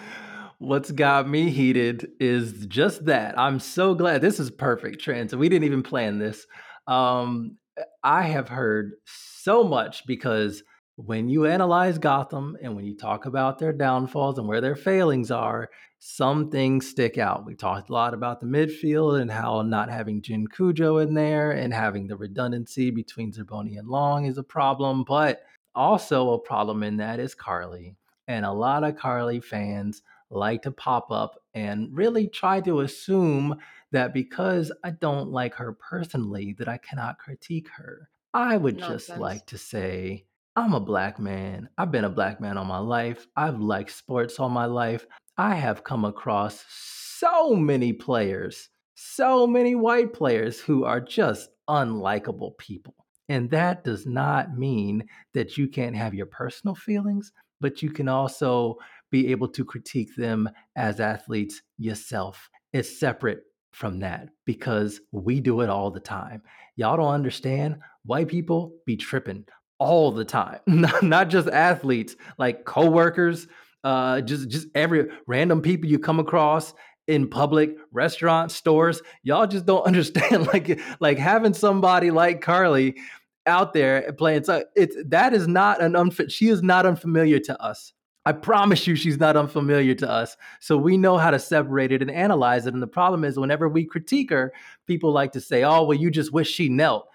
What's got me heated is just that. I'm so glad. This is perfect, Trent. We didn't even plan this. Um, I have heard so much because when you analyze Gotham and when you talk about their downfalls and where their failings are, some things stick out. We talked a lot about the midfield and how not having Jin Cudjoe in there and having the redundancy between Zerboni and Long is a problem, but also a problem in that is Carly. And a lot of Carly fans like to pop up and really try to assume that because I don't like her personally, that I cannot critique her. I would Nonsense. just like to say, I'm a black man. I've been a black man all my life. I've liked sports all my life. I have come across so many players, so many white players who are just unlikable people. And that does not mean that you can't have your personal feelings, but you can also be able to critique them as athletes yourself. It's separate from that because we do it all the time. Y'all don't understand. White people be tripping all the time, not just athletes, like coworkers, uh, just, just every random people you come across in public, restaurants, stores. Y'all just don't understand. like, like having somebody like Carly out there playing, so it's, that is not an unfit. She is not unfamiliar to us. I promise you she's not unfamiliar to us. So we know how to separate it and analyze it. And the problem is whenever we critique her, people like to say, oh, well, you just wish she knelt.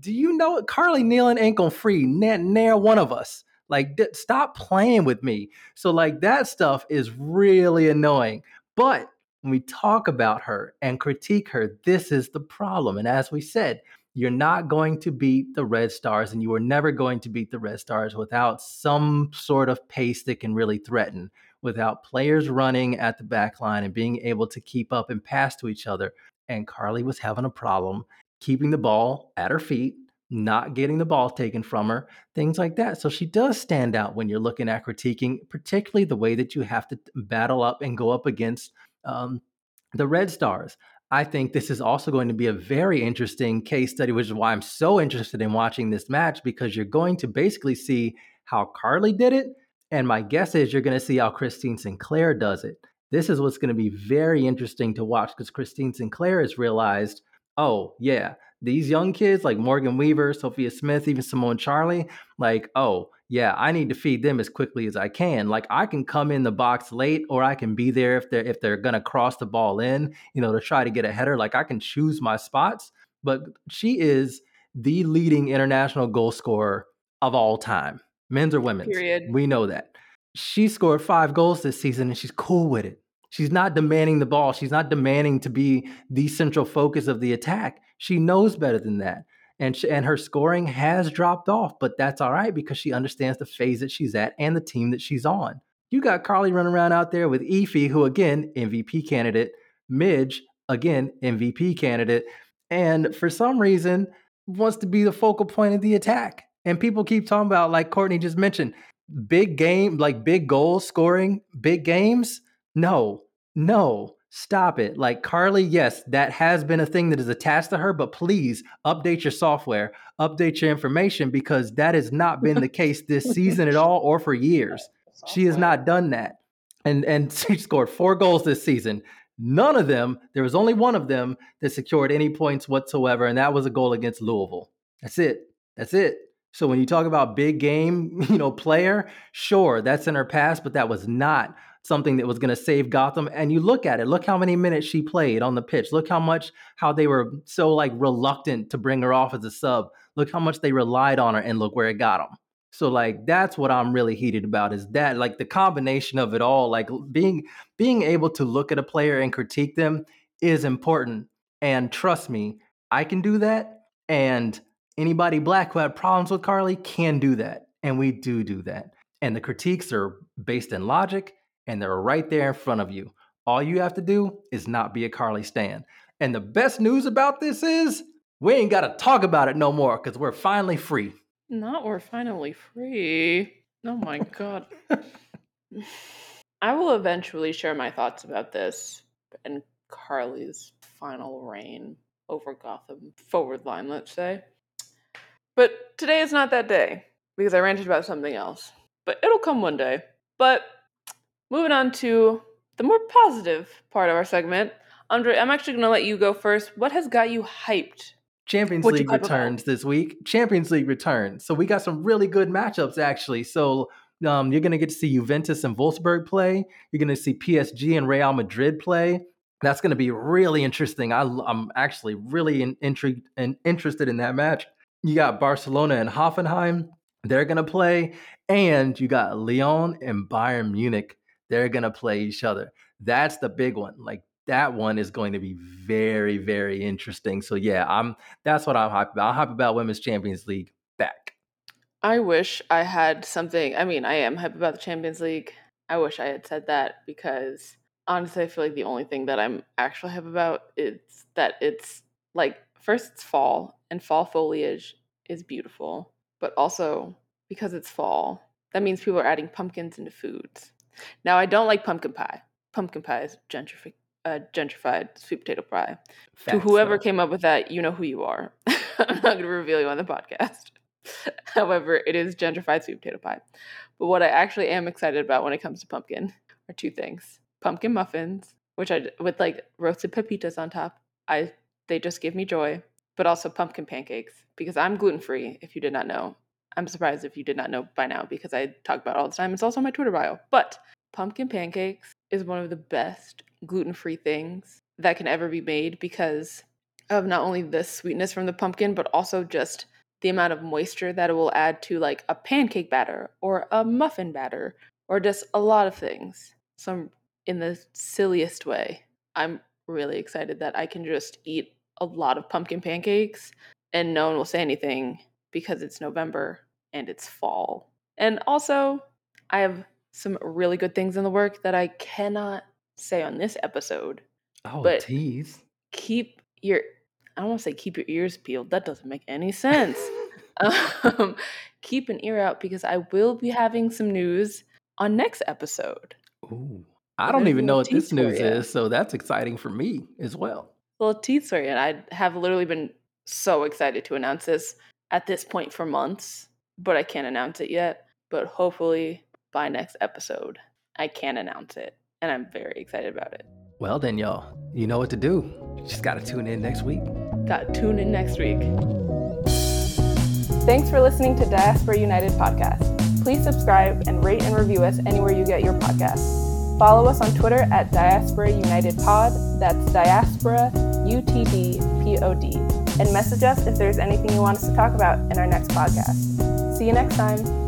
Do you know Carly kneeling ain't gonna free near, near one of us? Like, d- stop playing with me. So like that stuff is really annoying. But when we talk about her and critique her, this is the problem. And as we said, you're not going to beat the Red Stars, and you are never going to beat the Red Stars without some sort of pace that can really threaten, without players running at the back line and being able to keep up and pass to each other. And Carly was having a problem keeping the ball at her feet, not getting the ball taken from her, things like that. So she does stand out when you're looking at critiquing, particularly the way that you have to battle up and go up against um, the Red Stars. I think this is also going to be a very interesting case study, which is why I'm so interested in watching this match, because you're going to basically see how Carly did it. And my guess is you're going to see how Christine Sinclair does it. This is what's going to be very interesting to watch, because Christine Sinclair has realized, oh, yeah, these young kids like Morgan Weaver, Sophia Smith, even Simone Charlie, like, oh, yeah, I need to feed them as quickly as I can. Like, I can come in the box late, or I can be there if they're if they're going to cross the ball in, you know, to try to get a header. Like, I can choose my spots. But she is the leading international goal scorer of all time, men's or women's. Period. We know that. She scored five goals this season, and she's cool with it. She's not demanding the ball. She's not demanding to be the central focus of the attack. She knows better than that. And she, and her scoring has dropped off, but that's all right because she understands the phase that she's at and the team that she's on. You got Carly running around out there with Efi, who, again, M V P candidate. Midge, again, M V P candidate. And for some reason, wants to be the focal point of the attack. And people keep talking about, like Courtney just mentioned, big game, like big goals scoring, big games. No, no, stop it. Like Carly, yes, that has been a thing that is attached to her, but please update your software, update your information, because that has not been the case this season at all or for years. She has not done that. And and she scored four goals this season. None of them, there was only one of them that secured any points whatsoever, and that was a goal against Louisville. That's it. That's it. So when you talk about big game, you know, player, sure, that's in her past, but that was not something that was going to save Gotham. And you look at it, look how many minutes she played on the pitch. Look how much, how they were so like reluctant to bring her off as a sub. Look how much they relied on her, and look where it got them. So like, that's what I'm really heated about, is that like the combination of it all, like being, being able to look at a player and critique them is important. And trust me, I can do that. And anybody black who had problems with Carly can do that. And we do do that. And the critiques are based in logic, and they're right there in front of you. All you have to do is not be a Carly stan. And the best news about this is we ain't got to talk about it no more because we're finally free. Not we're finally free. Oh, my God. I will eventually share my thoughts about this and Carly's final reign over Gotham forward line, let's say. But today is not that day because I ranted about something else. But it'll come one day. But moving on to the more positive part of our segment. Andre, I'm actually going to let you go first. What has got you hyped? Champions League returns this week. Champions League returns. So we got some really good matchups, actually. So um, you're going to get to see Juventus and Wolfsburg play. You're going to see P S G and Real Madrid play. That's going to be really interesting. I, I'm actually really in, intrigued and interested in that match. You got Barcelona and Hoffenheim. They're going to play. And you got Lyon and Bayern Munich. They're going to play each other. That's the big one. Like, that one is going to be very, very interesting. So, yeah, I'm. That's what I'm hyped about. I'm hyped about Women's Champions League back. I wish I had something. I mean, I am hyped about the Champions League. I wish I had said that because, honestly, I feel like the only thing that I'm actually hyped about is that it's, like, first it's fall, and fall foliage is beautiful. But also, because it's fall, that means people are adding pumpkins into foods. Now, I don't like pumpkin pie. Pumpkin pie is gentrific. Uh, gentrified sweet potato pie. Facts, to whoever though. Came up with that, you know who you are. I'm not going to reveal you on the podcast. However, it is gentrified sweet potato pie. But what I actually am excited about when it comes to pumpkin are two things. Pumpkin muffins, which I, with like roasted pepitas on top, I they just give me joy. But also pumpkin pancakes, because I'm gluten-free, if you did not know. I'm surprised if you did not know by now, because I talk about it all the time. It's also on my Twitter bio. But pumpkin pancakes is one of the best gluten-free things that can ever be made because of not only the sweetness from the pumpkin, but also just the amount of moisture that it will add to like a pancake batter or a muffin batter or just a lot of things. Some in the silliest way. I'm really excited that I can just eat a lot of pumpkin pancakes and no one will say anything because it's November and it's fall. And also, I have some really good things in the work that I cannot say on this episode. Oh, but tease. Keep your, I don't want to say keep your ears peeled. That doesn't make any sense. um, keep an ear out because I will be having some news on next episode. Ooh, I don't even know what this news is, so that's exciting for me as well. Little tease for you, and I have literally been so excited to announce this at this point for months, but I can't announce it yet. But hopefully by next episode, I can announce it. And I'm very excited about it. Well then, y'all, you know what to do. You just gotta tune in next week. Gotta tune in next week. Thanks for listening to Diaspora United Podcast. Please subscribe and rate and review us anywhere you get your podcasts. Follow us on Twitter at Diaspora United Pod. That's Diaspora U T D P O D. And message us if there's anything you want us to talk about in our next podcast. See you next time.